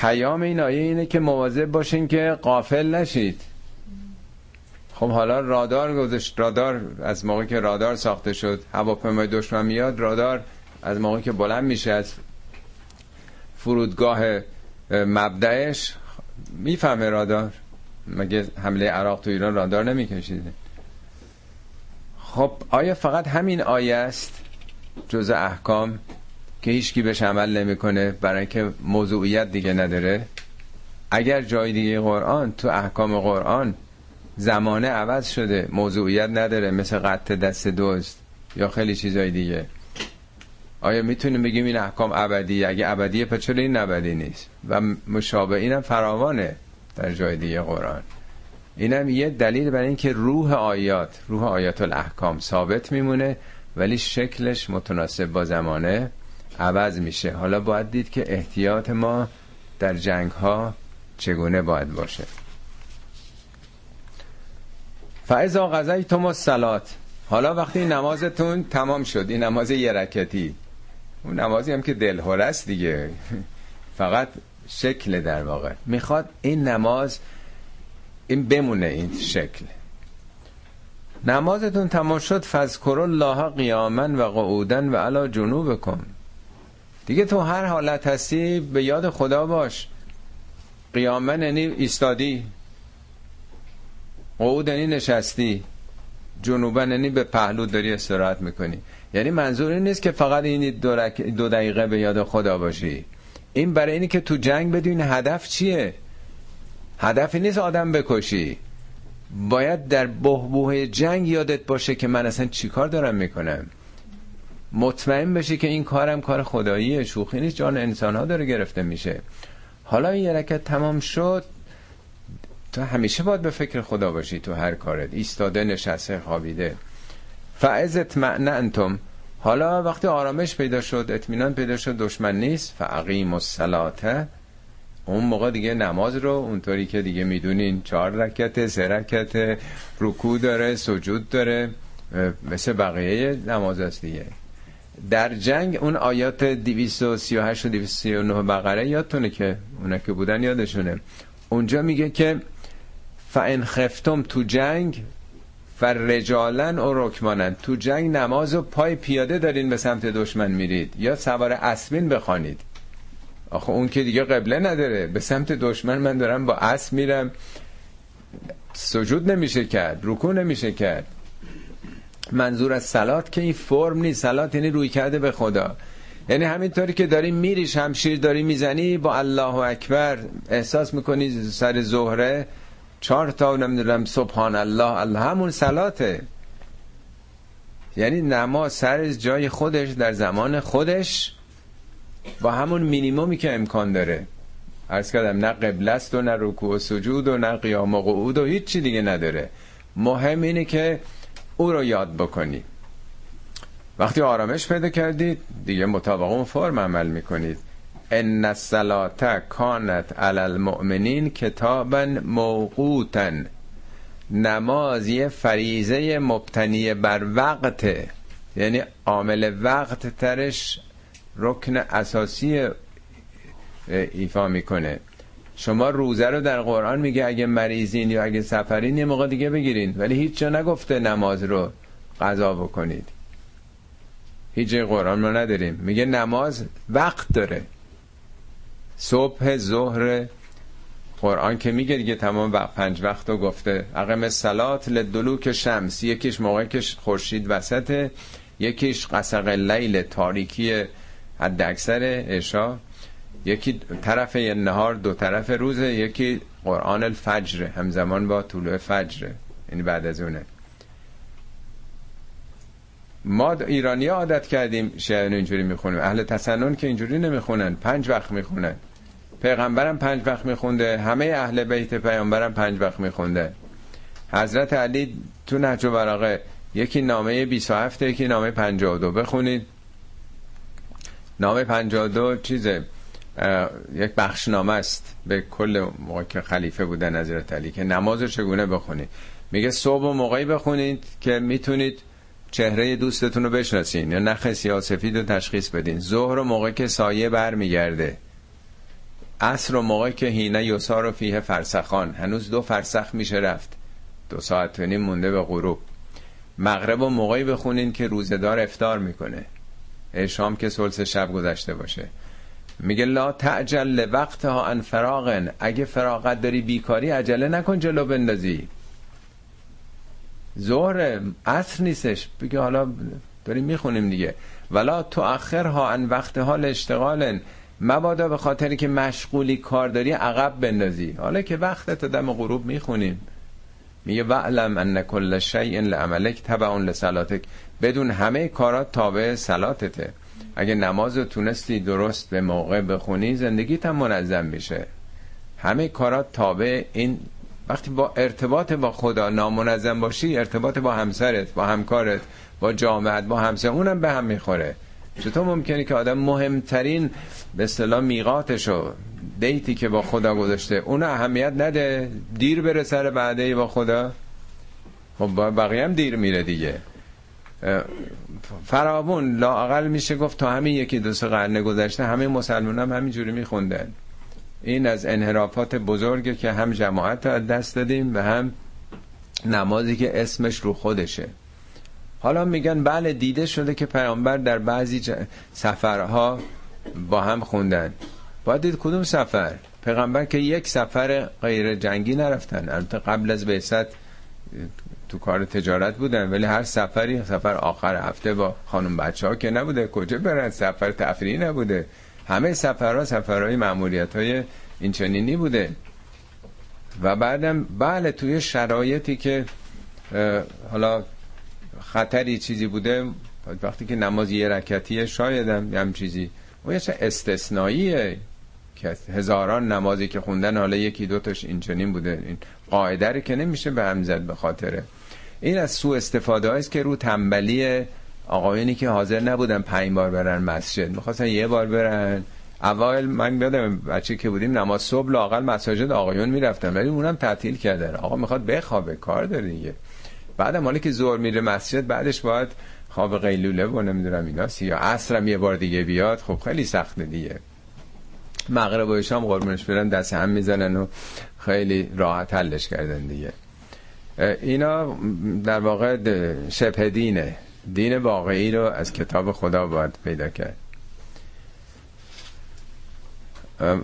پیام این آیه اینه که مواظب باشین که غافل نشید. خب حالا رادار گذاشت، رادار از موقعی که رادار ساخته شد، هواپیمای دشمن میاد، رادار از موقعی که بلند میشه از فرودگاه مبدعش میفهمه رادار. مگه حمله عراق تو ایران رادار نمیکشیده؟ خب آیا فقط همین آیه است جز احکام که هیچکی بهش عمل نمیکنه برای اینکه موضوعیت دیگه نداره؟ اگر جای دیگه قرآن، تو احکام قرآن زمانه عوض شده، موضوعیت نداره، مثل قطع دست دوست یا خیلی چیزای دیگه، آیا میتونیم بگیم این احکام ابدیه؟ اگه ابدیه پس چرا این ابدی نیست؟ و مشابه اینم فراوانه در جای دیگه قرآن. اینم یه دلیل برای اینکه روح آیات، روح آیات الاحکام ثابت میمونه، ولی شکلش متناسب با زمانه عوض میشه. حالا باید دید که احتیاط ما در جنگ ها چگونه باید باشه. فاذا قضیتم الصلاة، حالا وقتی نمازتون تمام شد، این نماز یه رکعتی، اون نمازی هم که دلهره است دیگه، فقط شکل در واقع میخواد این نماز این بمونه، این شکل. نمازتون تمام شد، فذکروا الله قیاما و قعودا و علی جنوبکم. دیگه تو هر حالت هستی به یاد خدا باش. قیاما یعنی ایستادی، قعود یعنی نشستی، جنوبا یعنی به پهلو داری استراحت میکنی. یعنی منظور این نیست که فقط این 2 دقیقه به یاد خدا باشی. این برای اینی که تو جنگ بدون هدف چیه. هدفی نیست آدم بکشی، باید در بحبوحه جنگ یادت باشه که من اصلا چی کار دارم میکنم، مطمئن بشی که این کارم کار خداییه، شوخی نیست، جان انسانها داره گرفته میشه. حالا این حرکت تمام شد، تو همیشه باید به فکر خدا باشی تو هر کارت، ایستاده، نشسته، خوابیده. فعزت معننتم، حالا وقتی آرامش پیدا شد، اطمینان پیدا شد، دشمن نیست، فعقیم الصلاة، اون موقع دیگه نماز رو اونطوری که دیگه میدونین 4 رکعت، 3 رکعت، رکوع داره، سجود داره، مثل بقیه نماز است دیگه. در جنگ اون آیات 238 و 239 بقره یادتونه، که اونا که بودن یادشونه، اونجا میگه که فَإِنْ خِفْتُمْ، تو جنگ، فَرِجَالًا و رُكْبَانًا، تو جنگ نماز و پای پیاده دارین به سمت دشمن میرید، یا سوار اسبین بخوانید. آخه اون که دیگه قبله نداره، به سمت دشمن من دارم با اسب میرم، سجود نمیشه کرد، رکوع نمیشه کرد. منظور از صلات که این فرم نیست، صلات یعنی روی کرده به خدا، یعنی همینطوری که داری میری شمشیر داری میزنی با الله اکبر احساس میکنی سر زهره 4 تا نمیدونم سبحان الله الله، همون صلاته. یعنی نماز سر جای خودش در زمان خودش با همون مینیمومی که امکان داره. عرض کردم نه قبله است و نه رکوع و سجود و نه قیام و قعود و هیچ چی دیگه نداره، مهم اینه که او رو یاد بکنی. وقتی آرامش پیدا کردید دیگه مطابق اون فرم عمل میکنید. ان الصلاة کانت علی المؤمنین کتابا موقوتا، نماز یه فریضه مبتنی بر وقته، یعنی عامل وقت ترش رکن اساسی ایفا میکنه. شما روزه رو در قرآن میگه اگه مریضین یا اگه سفرین یه موقع دیگه بگیرین، ولی هیچ جا نگفته نماز رو قضا بکنید، هیچ جای قرآن ما نداریم. میگه نماز وقت داره، صبح، ظهر، قرآن که میگه دیگه تمام وقت 5 وقت رو گفته. اقم الصلات لدلوک شمس، یکیش موقعی که خورشید وسطه، یکیش غسق اللیل، تاریکی حد اکثر عشا، یکی طرف نهار، 2 طرف روزه، یکی قرآن الفجر همزمان با طلوع فجر، یعنی بعد از اونه. ما ایرانی‌ها عادت کردیم شعر اینجوری میخونیم، اهل تسنن که اینجوری نمیخونن، 5 وقت میخونن. پیغمبرم 5 وقت میخونده، همه اهل بیت پیامبرم 5 وقت میخونده. حضرت علی تو نهج البلاغه یکی نامه 27، یکی نامه 52 بخونید. نامه 52 چیزه، یک بخشنامه است به کل موقع که خلیفه بودن حضرت علی که نماز چگونه بخونید. میگه صبح و موقعی بخونید که میتونید چهره دوستتون رو بشناسین یا نخ سیاه‌سفید رو تشخیص بدین. ظهر و موقع که سایه برمیگرده، عصر و موقع که هینه یسار و فیه فرسخان، هنوز 2 فرسخ میشه رفت، 2 ساعت و نیم مونده به غروب. مغرب و موقعی بخونین که روزدار افطار میکنه، شام که ثلث شب گذشته باشه. میگه لا تعجل وقتها ان فراغن، اگه فراغت داری بیکاری عجله نکن جلو بندازی. ظهر عصر نیستش، بگه حالا داریم میخونیم دیگه. ولا تؤخرها ان وقتها لاشتغالن، مبادا به خاطری که مشغولی کار داری عقب بندازی، حالا که وقت تا دم غروب میخونیم. میگه واعلم ان کل شیء لعملک تبع لصلاتک، بدون همه کارات تابع صلاتته. اگه نماز رو تونستی درست به موقع بخونی زندگیت هم منظم میشه. همه کارات تابع این، وقتی با ارتباط با خدا نامنظم باشی، ارتباط با همسرت، با همکارت، با جامعت، با همسر، اونم به هم میخوره. چطور ممکنه که آدم مهمترین به اصطلاح میقاتشو، دیتی که با خدا گذاشته، اون اهمیت نده، دیر بره سر بعدی با خدا؟ با بقیه هم دیر میره دیگه، فراوون. لااقل میشه گفت تا همین 1-2 قرن گذشته همه مسلمان هم همین جوری میخوندن. این از انحرافات بزرگه که هم جماعت رو دست دادیم و هم نمازی که اسمش رو خودشه. حالا میگن بله دیده شده که پیامبر در بعضی سفرها با هم خوندن. باید دید کدوم سفر. پیغمبر که یک سفر غیر جنگی نرفتن، البته قبل از بعثت تو کار تجارت بودن، ولی هر سفری سفر آخر هفته با خانم بچه ها که نبوده، کجا برن، سفر تفریحی نبوده، همه سفرها سفرهای مأموریت های این چنینی بوده. و بعدم بله توی شرایطی که حالا خطری چیزی بوده، وقتی که نماز 1 رکعتیه شاید هم چیزی، و یه استثنائیه که هزاران نمازی که خوندن حالا 1-2 تاش این چنین بوده. این قاعده رو که نمیشه به هم زد به خاطره. این از سوء استفاده هاییست که رو تنبلی آقایانی که حاضر نبودن 5 بار برن مسجد، میخواستن 1 بار برن. اول من یادم بچه که بودیم نماز صبح لااقل مساجد آقایون میرفتن، ولی اونم تعطیل کردن. آقا میخواد بخوابه، کار داره دیگه. بعدم حالا که ظهر میره مسجد، بعدش باید خواب قیلوله و نمیدونم ایناست، یا عصرم 1 بار دیگه بیاد، خب خیلی سخته دیگه. مغرب و شام قربونش برن دست هم میزنن و خیلی راحت حلش کردن دیگه. اینا در واقع شبه دینه، دین واقعی رو از کتاب خدا باید پیدا کرد.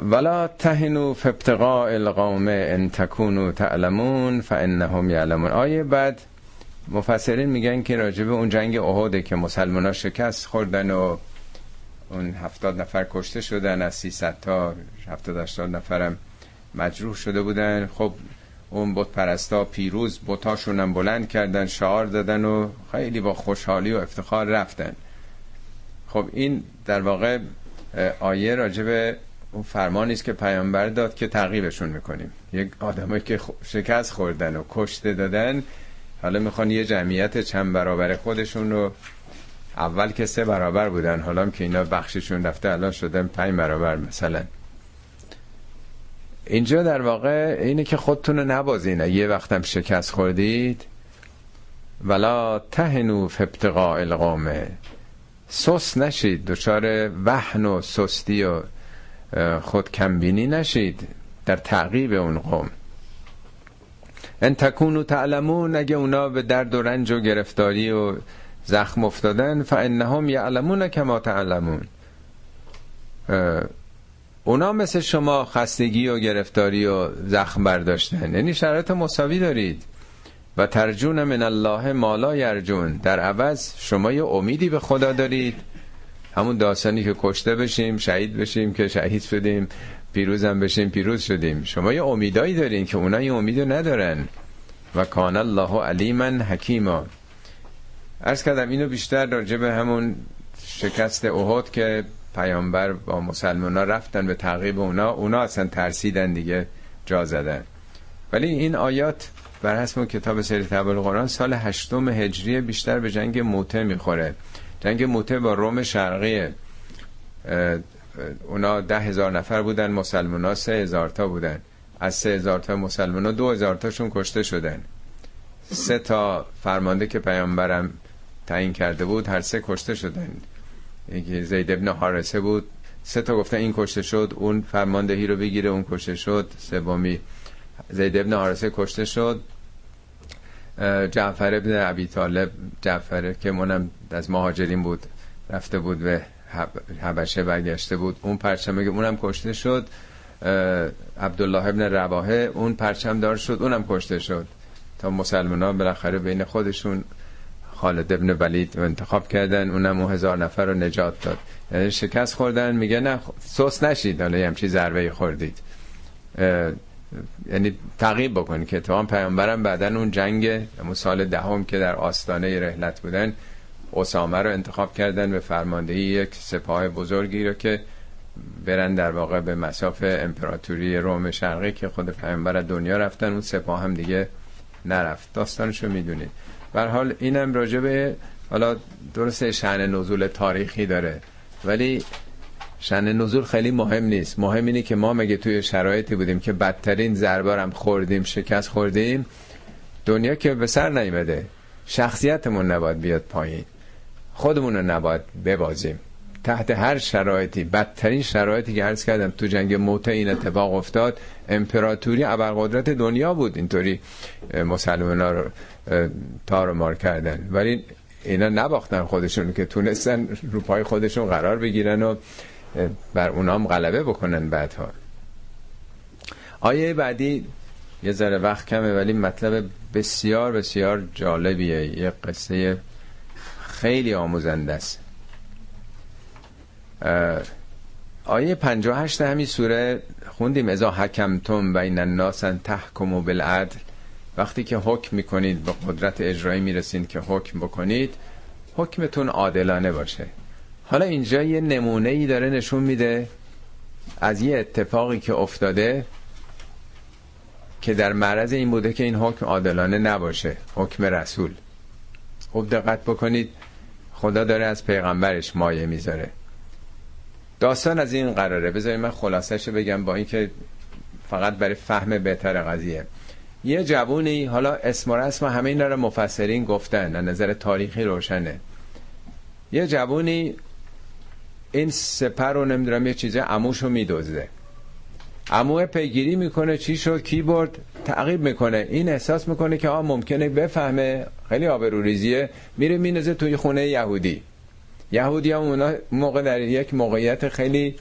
ولا تهنوا في ابتغاء القوم ان تكونوا تعلمون فانهم يعلمون. آیه بعد مفسرین میگن که راجبه اون جنگ احد که مسلمان‌ها شکست خوردن و اون 70 نفر کشته شدن، از 300 تا 70-80 نفرم مجروح شده بودن. خب اون بت پرستا پیروز بتاشون هم بلند کردن، شعار دادن و خیلی با خوشحالی و افتخار رفتن. خب این در واقع آیه راجبه اون فرمانی است که پیامبر داد که تعقیبشون میکنیم. یک آدمایی که شکست خوردن و کشته دادن، حالا میخوان یه جمعیت چند برابر خودشون رو، اول که 3 برابر بودن، حالا هم که اینا بخششون رفته الان شدن 5 برابر مثلا. اینجا در واقع اینه که خودتون رو نبازین، یه وقتم شکست خوردید. ولا تهنوا فی ابتغاء القوم، سست نشید، دچار وهن و سستی و خود کمبینی نشید در تعقیب اون قوم. ان تکونو تعلمون، اگه اونا به درد و رنج و گرفتاری و زخم افتادن، فانهم یعلمون کما تعلمون، اونا مثل شما خستگی و گرفتاری و زخم برداشتن، یعنی شرایط مساوی دارید. و ترجون من الله ما لا یرجون، در عوض شما یه امیدی به خدا دارید. همون داستانی که کشته بشیم، شهید بشیم که شهید شدیم، پیروزم بشیم پیروز شدیم. شما یه امیدایی دارین که اونا یه امیدو ندارن. و کان الله علیما حکیما، عرض کردم اینو بیشتر راجع به همون شکست احد که پیامبر با مسلمان‌ها رفتن به تعقیب اونا اصلا ترسیدن دیگه، جا زدن. ولی این آیات بر حسب کتاب سیر تبل قرآن سال 8 هجری بیشتر به جنگ موته میخوره. جنگ موته با روم شرقی، اونا 10,000 نفر بودن، مسلمان‌ها 3,000 تا بودن. از 3,000 تا مسلمان‌ها 2,000 تاشون کشته شدن. 3 تا فرمانده که پیامبرم تعیین کرده بود هر 3 کشته شدن. یکی زید بن حارثه بود، 3 تا گفتن این کشته شد، اون فرماندهی رو بگیره، اون کشته شد. سومی زید بن حارثه کشته شد. جعفر بن ابی طالب، جعفر که منم از مهاجرین بود، رفته بود به حبشه برگشته بود، اون پرچمه اونم کشته شد. عبدالله بن رواحه اون پرچم دار شد، اونم کشته شد. تا مسلمان ها بالاخره بین خودشون خالد بن ولید انتخاب کردن، اونم 1,000 نفر رو نجات داد. یعنی شکست خوردن. میگه نه سوس نشید، حالا همچی ضربه خوردید، یعنی تعقیب بکنید که تو هم پیامبرم بعدن اون جنگ سال 10 که در آستانه رحلت بودن، اسامه رو انتخاب کردن به فرماندهی یک سپاه بزرگی رو که برن در واقع به مسافه امپراتوری روم شرقی که خود پیامبر دنیا رفتن، اون سپاه هم دیگه نرفت. داستانشو میدونید. به هر حال اینم راجع به، حالا درسته شأن نزول تاریخی داره ولی شأن نزول خیلی مهم نیست. مهم اینه که ما مگه توی شرایطی بودیم که بدترین ضربارم خوردیم، شکست خوردیم، دنیا که به سر نیومده، شخصیتمون نباید بیاد پایین، خودمون رو نباید ببازیم تحت هر شرایطی. بدترین شرایطی که عرض کردم تو جنگ موته این اتفاق افتاد. امپراتوری ابرقدرت دنیا بود، اینطوری مسلمان‌ها رو تار و مار کردن، ولی اینا نباختن خودشون که تونستن رو پای خودشون قرار بگیرن و بر اونام غلبه بکنن بعدها. آیه بعدی، یه ذره وقت کمه ولی مطلب بسیار بسیار جالبیه، یه قصه خیلی آموزنده است. آیه 58 همین سوره خوندیم، اذا حکمتم بین الناس ان تحکموا بالعدل، وقتی که حکم میکنید، به قدرت اجرایی میرسید که حکم بکنید، حکمتون عادلانه باشه. حالا اینجا یه نمونه‌ای داره نشون میده از یه اتفاقی که افتاده که در معرض این بوده که این حکم عادلانه نباشه، حکم رسول. خوب دقت بکنید، خدا داره از پیغمبرش مایه میذاره. داستان از این قراره، بذارید من خلاصه‌شو بگم با اینکه فقط برای فهم بهتر قضیه. یه جوونی، حالا اسم و رسم همه اینا رو مفسرین گفتن، از نظر تاریخی روشنه. یه جوونی این سپر رو نمیدونم یه چیزه عموشو میدزده، عمو پیگیری میکنه، چی شد، کیبورد تعقیب میکنه. این احساس میکنه که ممکنه بفهمه، خیلی آبروریزیه، میره میندازه توی خونه یهودی. یهودی هم اونا موقع در یک موقعیت خیلی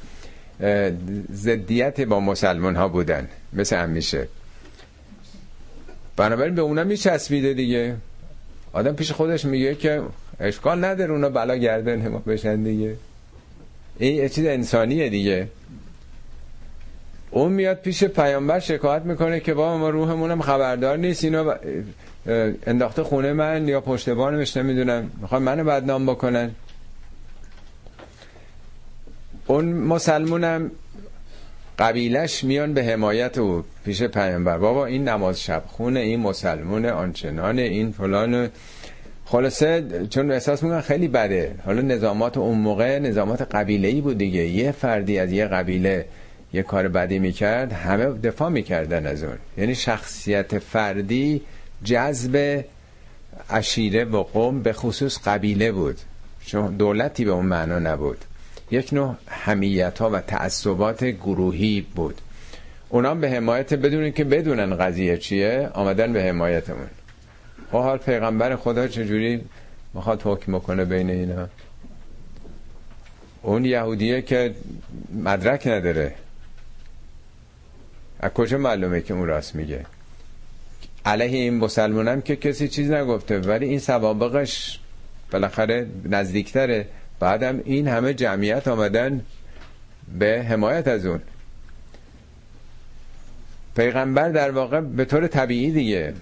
ضدیت با مسلمان ها بودن، مثل همیشه، بنابراین به اونا میچسبیده دیگه. آدم پیش خودش میگه که اشکال نداره اونا بلا گردن ما بشن دیگه، این یه چیز انسانیه دیگه. اون میاد پیش پیامبر شکایت میکنه که بابا ما روحمونم خبردار نیست، اینا انداخته خونه من یا پشتبانمش، نمیدونم، میخوان منو بدنام بکنن. اون مسلمونم قبیلش میان به حمایت او پیش پیامبر، بابا این نماز شب خونه، این مسلمون آنچنانه، این فلان. خلاصه چون احساس میکنن خیلی بده. حالا نظامات اون موقع نظامات قبیله‌ای بود دیگه، یه فردی از یه قبیله یه کار بدی میکرد، همه دفاع میکردن از اون. یعنی شخصیت فردی جذب عشیره و قوم، به خصوص قبیله بود، چون دولتی به اون معنا نبود، یک نوع حمیت‌ها و تعصبات گروهی بود. اونا به حمایت، بدون که بدونن قضیه چیه، آمدن به حمایتمون. و حال پیغمبر خدا چجوری میخواد حکم کنه بین اینا؟ اون یهودیه که مدرک نداره، از کجا معلومه که اون راست میگه؟ علیه این مسلمانم که کسی چیز نگفته، ولی این سوابقش بالاخره نزدیکتره. بعدم این همه جمعیت آمدن به حمایت از اون. پیغمبر در واقع به طور طبیعی دیگه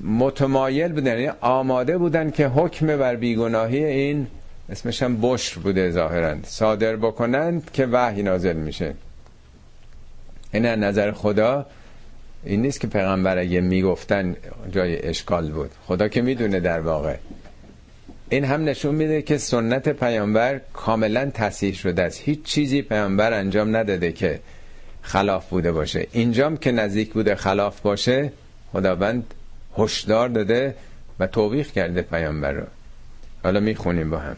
متمایل بودن، یعنی آماده بودن که حکم بر بیگناهی این، اسمش هم بشر بوده ظاهرا، صادر بکنند که وحی نازل میشه. این از نظر خدا این نیست که پیغمبر اگه میگفتن جای اشکال بود، خدا که میدونه در واقع. این هم نشون میده که سنت پیامبر کاملا تصحیح شده است، هیچ چیزی پیامبر انجام نداده که خلاف بوده باشه. اینجام که نزدیک بوده خلاف باشه، خداوند هشدار داده و توبیخ کرده پیامبر رو. حالا میخونیم با هم: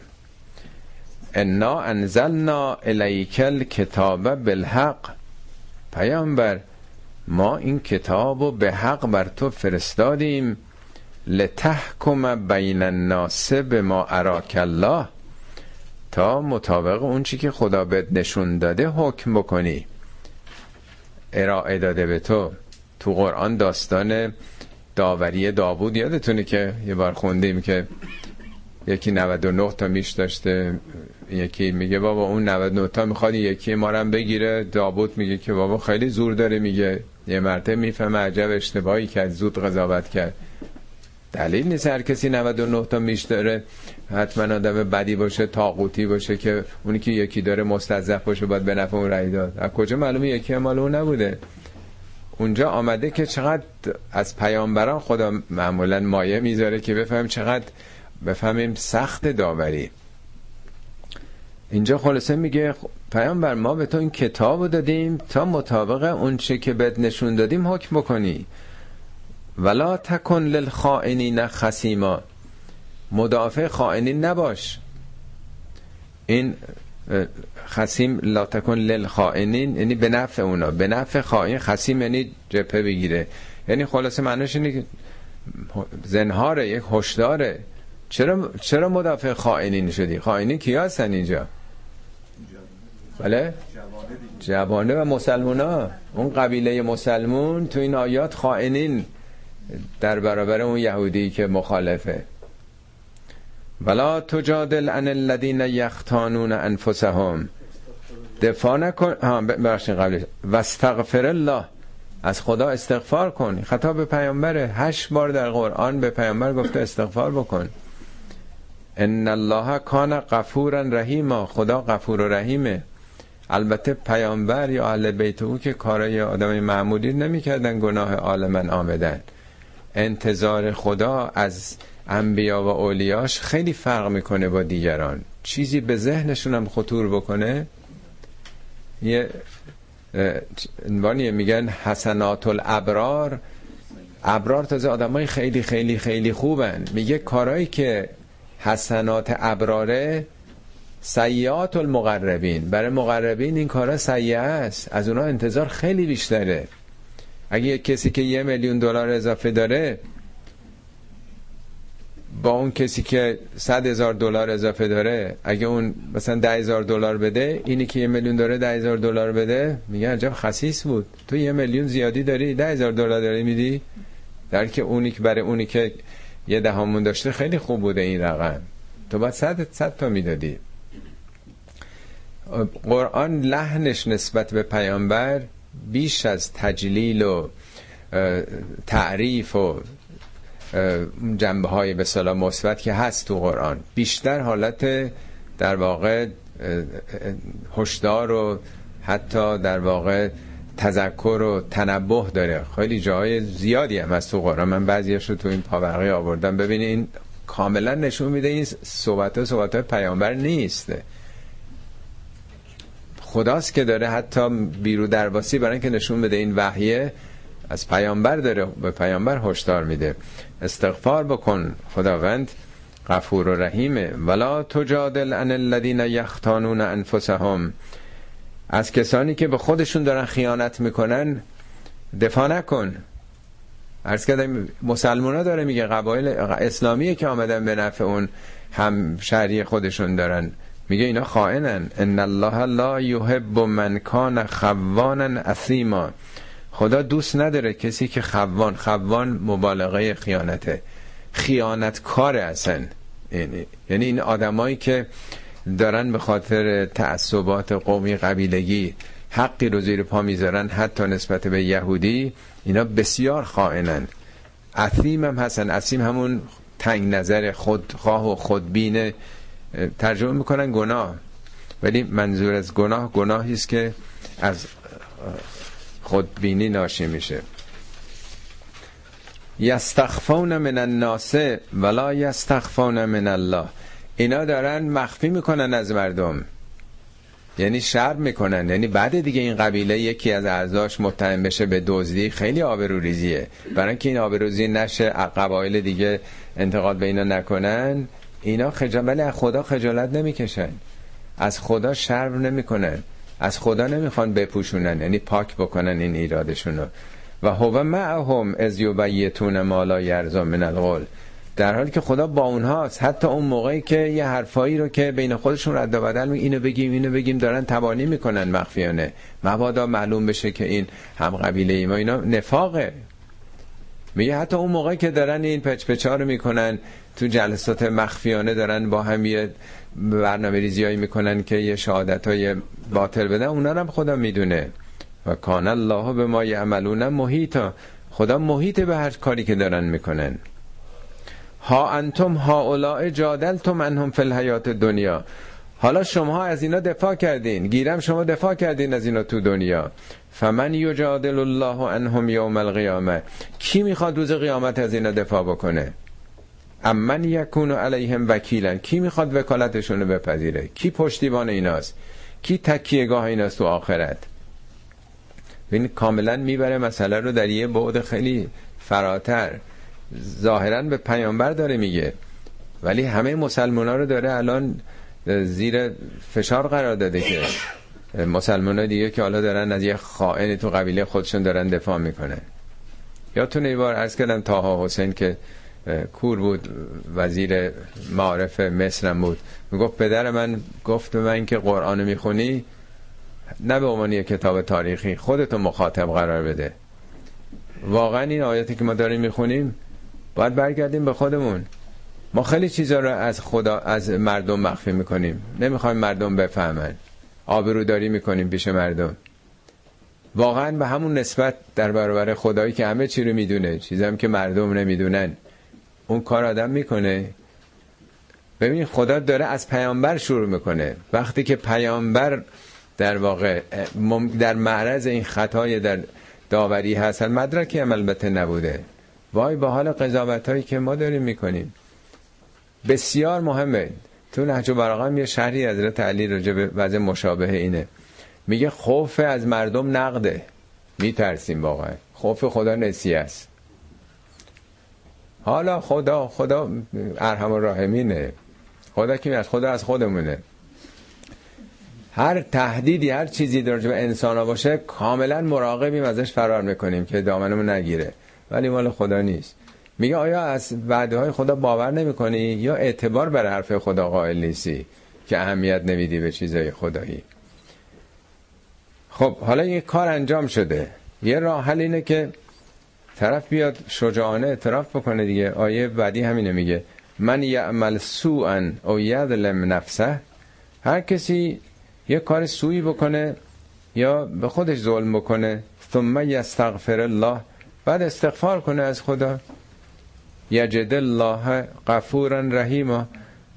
انا انزلنا الیک الکتاب بالحق، پیامبر ما این کتابو به حق بر تو فرستادیم، لتحکم بین الناس بما اراک الله، تا مطابق اون چی که خدا بهت نشون داده حکم بکنی، ارائه داده به تو. تو قرآن داستان داوری داوود یادتونه که یه بار خوندیم که یکی 99 تا میش داشته، یکی میگه بابا اون 99 تا میخواد یکی ما رو هم بگیره. داوود میگه که بابا خیلی زور داره، میگه یه مرتبه میفهمه عجب اشتباهی کرد، زود قضاوت کرد. دلیل نیست هر کسی 99 تا میش داره حتما آدم بدی باشه، طاغوتی باشه، که اونی که یکی داره مستضعف باشه باید به نفع اون رأی داد. از کجا معلومه یکی مال اون نبوده؟ اونجا آمده که چقدر از پیامبران خدا معمولا مایه میذاره که بفهمیم چقدر بفهمیم سخت داوری. اینجا خلاصه میگه پیامبر ما به تو این کتابو دادیم تا مطابق اون چه که بهت نشون دادیم حکم بکنی. ولا تکن للخائنین خصیما، مدافع خائنین نباش. این خصیم لا تکن للخائنین یعنی به نفع اونا، به نفع خائن. خصیم یعنی جبهه بگیره، یعنی خلاصه معنیش اینه که زنهاره، یک هشداره. چرا مدافع خائنین شدی؟ خائنین کیا هستن اینجا؟ بله، جوانه و مسلمونا. اون قبیله مسلمون تو این آیات خائنین در برابر اون یهودی که مخالفه. ولا تجادل عن الذين يختانون انفسهم، دفاع نکن. ببخشید قبلش واستغفر الله، از خدا استغفار کن. خطاب به پیامبره، 8 بار در قرآن به پیامبر گفته استغفار بکن. ان الله کان غفورا رحیما، خدا غفور و رحیمه. البته پیامبر یا اهل بیت او که کارای آدم معمولی نمی‌کردن، گناه عالمن آمدن. انتظار خدا از انبیا و اولیاش خیلی فرق میکنه با دیگران. چیزی به ذهنشون هم خطور بکنه، یه عنوانی میگن حسنات الابرار. ابرار تازه آدمای خیلی خیلی خیلی خوبن. میگه کارایی که حسنات ابراره سیئات المقربین، برای مقربین این کارا سیئه است، از اونا انتظار خیلی بیشتره. اگه کسی که $1,000,000 اضافه داره با اون کسی که $100,000 اضافه داره، اگه اون مثلا $10,000 بده، اینی که $1,000,000 داره $10,000 بده، میگن عجب خسیس بود، تو $1,000,000 زیادی داری $10,000 داری میدی، در که اونی که برای اونی که $0.10 داشته خیلی خوب بوده این رقم، تو باید 100 تا میدادی. قرآن لحنش نسبت به پیامبر بیش از تجلیل و تعریف و جنبه های به اصطلاح مثبت که هست تو قرآن، بیشتر حالت در واقع هشدار و حتی در واقع تذکر و تنبه داره. خیلی جاهای زیادی هم هست تو قرآن، من بعضیش رو تو این پاورقی آوردم. ببینید این کاملا نشون میده این صحبت های پیامبر نیست، خداست که داره حتی بیرو درباسی برای که نشون بده این وحیه از پیامبر داره، به پیامبر هشدار میده. استغفار بکن، خداوند غفور و رحیمه. ولا تجادل عن الذین یختانون انفسهم، از کسانی که به خودشون دارن خیانت میکنن دفاع نکن. عرض کردم مسلمان ها داره میگه، قبایل اسلامیه که آمدن به نفع اون هم شهری خودشون دارن، میگه اینا خائنن. ان الله لا یحب من کان خوانا اثیما، خدا دوست نداره کسی که خوان مبالغه خیانته، خیانتکار هستن. یعنی این آدمایی که دارن به خاطر تعصبات قومی قبیلگی حقی رو زیر پا میذارن حتی نسبت به یهودی، اینا بسیار خائنن. عصیم هم هستن. عصیم همون تنگ نظر، خودخواه و خودبین ترجمه میکنن گناه، ولی منظور از گناه گناهی است که از خودبینی ناشی میشه. یستخفون من الناس ولا یستخفون من الله، اینا دارن مخفی میکنن از مردم، یعنی شرم میکنن. یعنی بعد دیگه این قبیله یکی از اعضاش متهم بشه به دزدی، خیلی آبروریزیه. برای اینکه این آبروریزی نشه، قبایل دیگه انتقاد به اینا نکنن، اینا ولی از خدا خجالت نمیکشن، از خدا شرم نمیکنن، از خدا نمیخوان بپوشونن، یعنی پاک بکنن این ایرادشونو. و هو معهم اذ یبیتون ما لا یرضی من القول، در حالی که خدا با اونهاست، حتی اون موقعی که یه حرفایی رو که بین خودشون رد و بدل می اینو بگیم دارن تبانی میکنن مخفیانه، مبادا معلوم بشه که این هم قبیله ای ما، اینا نفاقه. میگه حتی اون موقعی که دارن این پچپچا رو میکنن، تو جلسات مخفیانه دارن با هم یه برنامه‌ریزیایی میکنن که یه شهادتای باطل بدن، اونا رو هم خدا میدونه. و کان الله به ما یعملون محیطا، خدا محیط به هر کاری که دارن میکنن. ها انتم ها اولای جادلتم انهم فی الحیات دنیا، حالا شما از اینا دفاع کردین، گیرم شما دفاع کردین از اینا تو دنیا. فمن یجادل الله عنهم یوم القیامه، کی میخواد روز قیامت از اینا دفاع بکنه؟ امن یکون علیهم وکیلا، کی میخواد وکالتشون رو بپذیره؟ کی پشتیبان ایناست؟ کی تکیهگاه ایناست تو آخرت؟ این کاملا میبره مسئله رو در یه بعد خیلی فراتر. ظاهراً به پیامبر داره میگه، ولی همه مسلمان‌ها رو داره الان زیر فشار قرار داده که مسلمان‌ها دیگه که حالا دارن از یه خائن تو قبیله خودشون دارن دفاع میکنن. یادتونه یه بار عرض کردم طاها حسین که کور بود، وزیر معارف مصر بود، میگفت پدر من گفت به من که قرآن میخونی نه به عنوان یک کتاب تاریخی، خودتو مخاطب قرار بده. واقعا این آیاتی که ما داریم میخونیم باید برگردیم به خودمون. ما خیلی چیزا رو از خدا، از مردم مخفی میکنیم، نمیخوایم مردم بفهمن، آبروداری میکنیم پیش مردم. واقعا به همون نسبت در برابر خدایی که همه چی رو میدونه، چیزی هم که مردم نمیدونن، اون کار آدم میکنه. ببین خدا داره از پیامبر شروع میکنه، وقتی که پیامبر در واقع در معرض این خطای در داوری هست، مدرکی هم البته نبوده. وای با حال قضاوت هایی که ما داریم میکنیم. بسیار مهمه. تو نهج البلاغه هم یه شرحی حضرت علی راجع به وضع مشابه اینه، میگه خوف از مردم نقده، میترسیم واقعا، خوف خدا نسیه است. حالا خدا ارحم الراحمینه، خدا که از خدا از خودمونه. هر تهدیدی، هر چیزی در رابطه با انسانا باشه، کاملا مراقبیم، ازش فرار میکنیم که دامنمون نگیره، ولی مال خدا نیست. میگه آیا از وعده‌های خدا باور نمیکنی یا اعتبار بر حرف خدا قائل نیستی که اهمیت نمیدی به چیزهای خدایی؟ خب حالا یه کار انجام شده، یه راه حل اینه که طرف بیاد شجاعانه اعتراف بکنه دیگه. آیه بعدی همینه، میگه من یعمل سوءا او یظلم نفسه، هر کسی یه کار سوئی بکنه یا به خودش ظلم بکنه، ثم یستغفر الله، بعد استغفار کنه از خدا، یجد الله غفورا رحیما،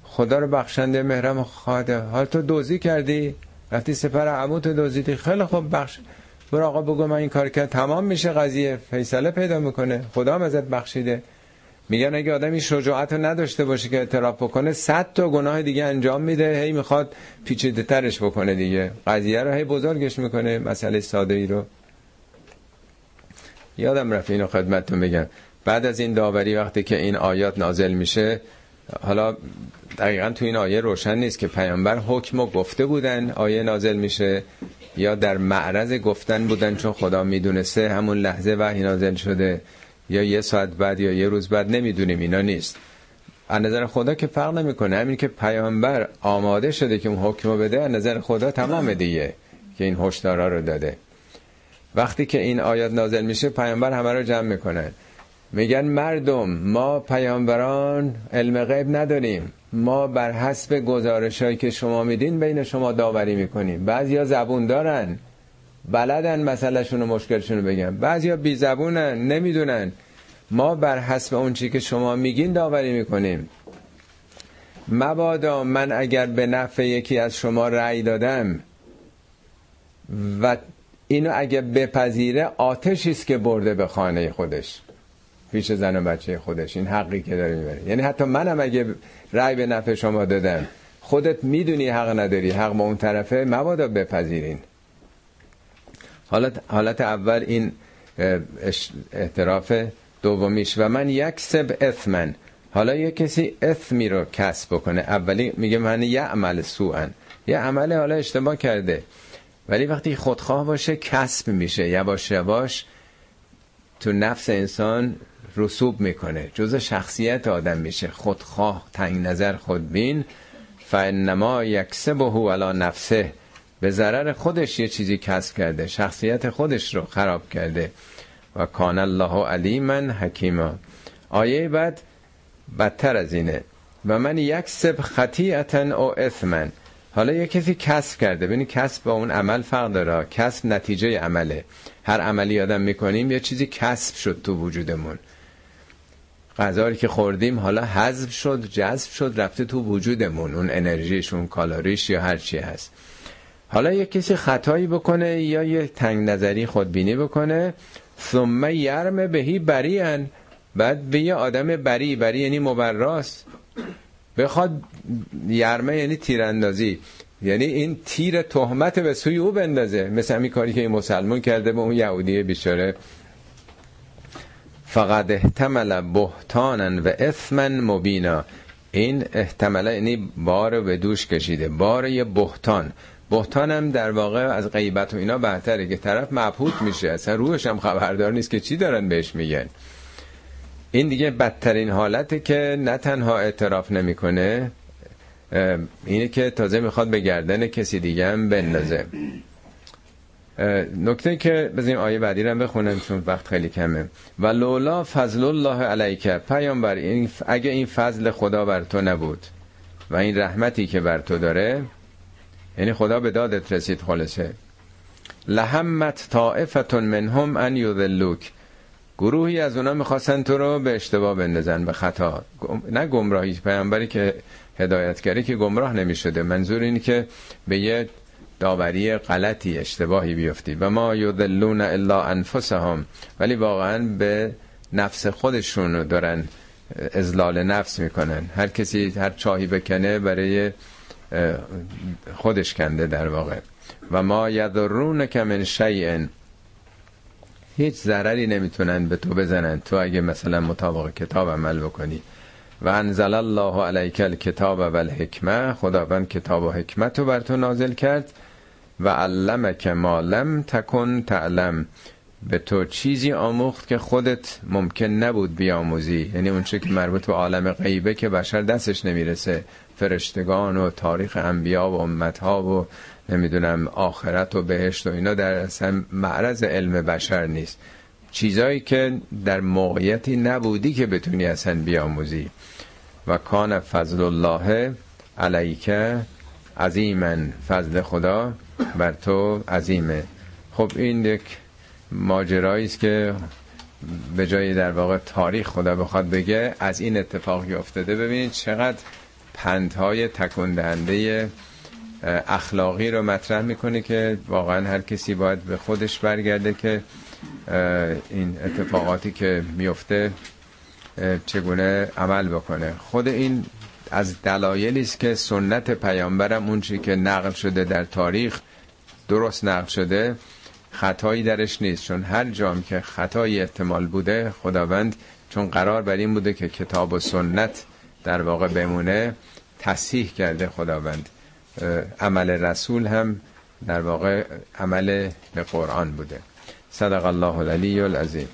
خدا رو بخشنده مهرم خواهده. حالا تو دوزی کردی، رفتی سپر عموتو دوزیدی، خیلی خوب، بخش برو آقا، بگو من این کار کرد، تمام میشه قضیه، فیصله پیدا میکنه، خدا هم ازت بخشیده. میگن اگه آدمی شجاعت رو نداشته باشه که اعتراف بکنه، 100 تا گناه دیگه انجام میده، هی میخواد پیچیده ترش بکنه دیگه، قضیه رو هی بزرگش میکنه، مسئله ساده ای رو. یادم رفت اینو خدمتتون بگم، بعد از این داوری وقتی که این آیات نازل میشه، حالا دقیقاً تو این آیه روشن نیست که پیامبر حکمو گفته بودن آیه نازل میشه یا در معرض گفتن بودن، چون خدا میدونسته همون لحظه وحی نازل شده، یا یه ساعت بعد یا یه روز بعد، نمیدونیم، اینا نیست. از نظر خدا که فرق نمیکنه، همین که پیامبر آماده شده که اون حکمو بده، از نظر خدا تمام دیگه که این هشدارا رو داده. وقتی که این آیات نازل میشه، پیامبر همه رو جمع میکنن، میگن مردم، ما پیامبران علم غیب نداریم، ما بر حسب گزارشایی که شما میدین بین شما داوری میکنیم. بعضیا زبون دارن، بلدن مسئلهشون و مشکلشون رو بگن، بعضیا بی زبونن، نمیدونن، ما بر حسب اون چی که شما میگین داوری میکنیم. مبادا من اگر به نفع یکی از شما رأی دادم و اینو اگه بپذیره، آتشی است که برده به خانه خودش، پیش زن و بچه خودش، این حقی که داره میبره. یعنی حتی منم اگه رأی به نفع شما دادم، خودت میدونی حق نداری، حق با اون طرفه، مبادا بپذیرین. حالت اول این اعتراف دومیش. و من یکسب اثمن، حالا یک کسی اثمی رو کسب بکنه. اولی میگه من یه عمل سوءن، یه عمل حالا اشتباه کرده، ولی وقتی خودخواه باشه کسب میشه، یواش یواش تو نفس انسان رسوب میکنه، جز شخصیت آدم میشه. خودخواه، تنگ نظر، خودبین، فانما یکسبه علی نفسه، به ضرر خودش یه چیزی کسب کرده، شخصیت خودش رو خراب کرده. و کان الله علیما حکیما. آیه بعد بدتر از اینه. و من یکسب خطیئتا او اثما، حالا یه کسی کسب کرده. ببین کسب با اون عمل فرق داره. کسب نتیجه عمله، هر عملی آدم میکنیم یه چیزی کسب شد تو وجودمون. غذایی که خوردیم حالا هضم شد، جذب شد، رفته تو وجودمون، اون انرژیش، اون کالریش یا هر چی هست. حالا یه کسی خطایی بکنه یا یه تنگ نظری، خودبینی بکنه، ثم یرم بهی بریئا، بعد به یه آدم بری یعنی مبراست، بخواد یرمه یعنی تیراندازی، یعنی این تیر تهمت به سوی او بندازه، مثل همین کاری که این مسلمان کرده به اون یهودی بیچاره. فقد احتمل بهتانا و اثما مبینا، این احتمل یعنی بار به دوش کشیده، بار یه بهتان. بهتان هم در واقع از غیبت و اینا بهتره که طرف مبهوت میشه، اصلا روحش هم خبردار نیست که چی دارن بهش میگن. این دیگه بدترین حالته که نه تنها اعتراف نمیکنه، اینه که تازه میخواد به گردن کسی دیگه هم بندازه. نکته که بذاریم آیه بعدی رو بخونم چون وقت خیلی کمه. و لولا فضل الله علیک، پیامبر این اگه این فضل خدا بر تو نبود و این رحمتی که بر تو داره، یعنی خدا به دادت رسید خلاصه. لهمت طائفه منهم ان یذلوک، گروهی از اونا میخواستن تو رو به اشتباه بندازن، به خطا، نه گمراهی. پیامبری که هدایت کرده که گمراه نمیشده، منظور اینه که به یه داوری غلطی، اشتباهی بیفتی. و ما یذلون الا انفسهم، ولی واقعا به نفس خودشونو دارن اذلال نفس میکنن. هر کسی هر چاهی بکنه برای خودش کنده در واقع. و ما یذرونک من شیء، هیچ ضرری نمیتونن به تو بزنن تو اگه مثلا مطابق کتاب عمل بکنی. و انزل الله علیک الکتاب و الحکمه، خداوند کتاب و حکمت رو بر تو نازل کرد. و علمک ما لم تکن تعلم، به تو چیزی آموخت که خودت ممکن نبود بیاموزی، یعنی اون چیزی که مربوط به عالم غیبه که بشر دستش نمیرسه، فرشتگان و تاریخ انبیا و امتها و نمیدونم آخرت و بهشت و اینا در اصلا معرض علم بشر نیست، چیزایی که در موقعیتی نبودی که بتونی اصلا بیاموزی. و کان فضل الله علیک عظیما، فضل خدا بر تو عظیمه. خب این یک ماجرایی است که به جای در واقع تاریخ خدا بخواد بگه از این اتفاقی افتاده، ببینید چقدر پندهای تکون دهنده اخلاقی رو مطرح میکنه که واقعا هر کسی باید به خودش برگرده که این اتفاقاتی که میفته چگونه عمل بکنه. خود این از دلایلی است که سنت پیامبرم اون چیزی که نقل شده در تاریخ درست نقل شده، خطایی درش نیست، چون هر جام که خطایی احتمال بوده خداوند، چون قرار بر این بوده که کتاب و سنت در واقع بمونه، تصحیح کرده خداوند. عمل رسول هم در واقع عمل به قرآن بوده. صدق الله العلی العظیم.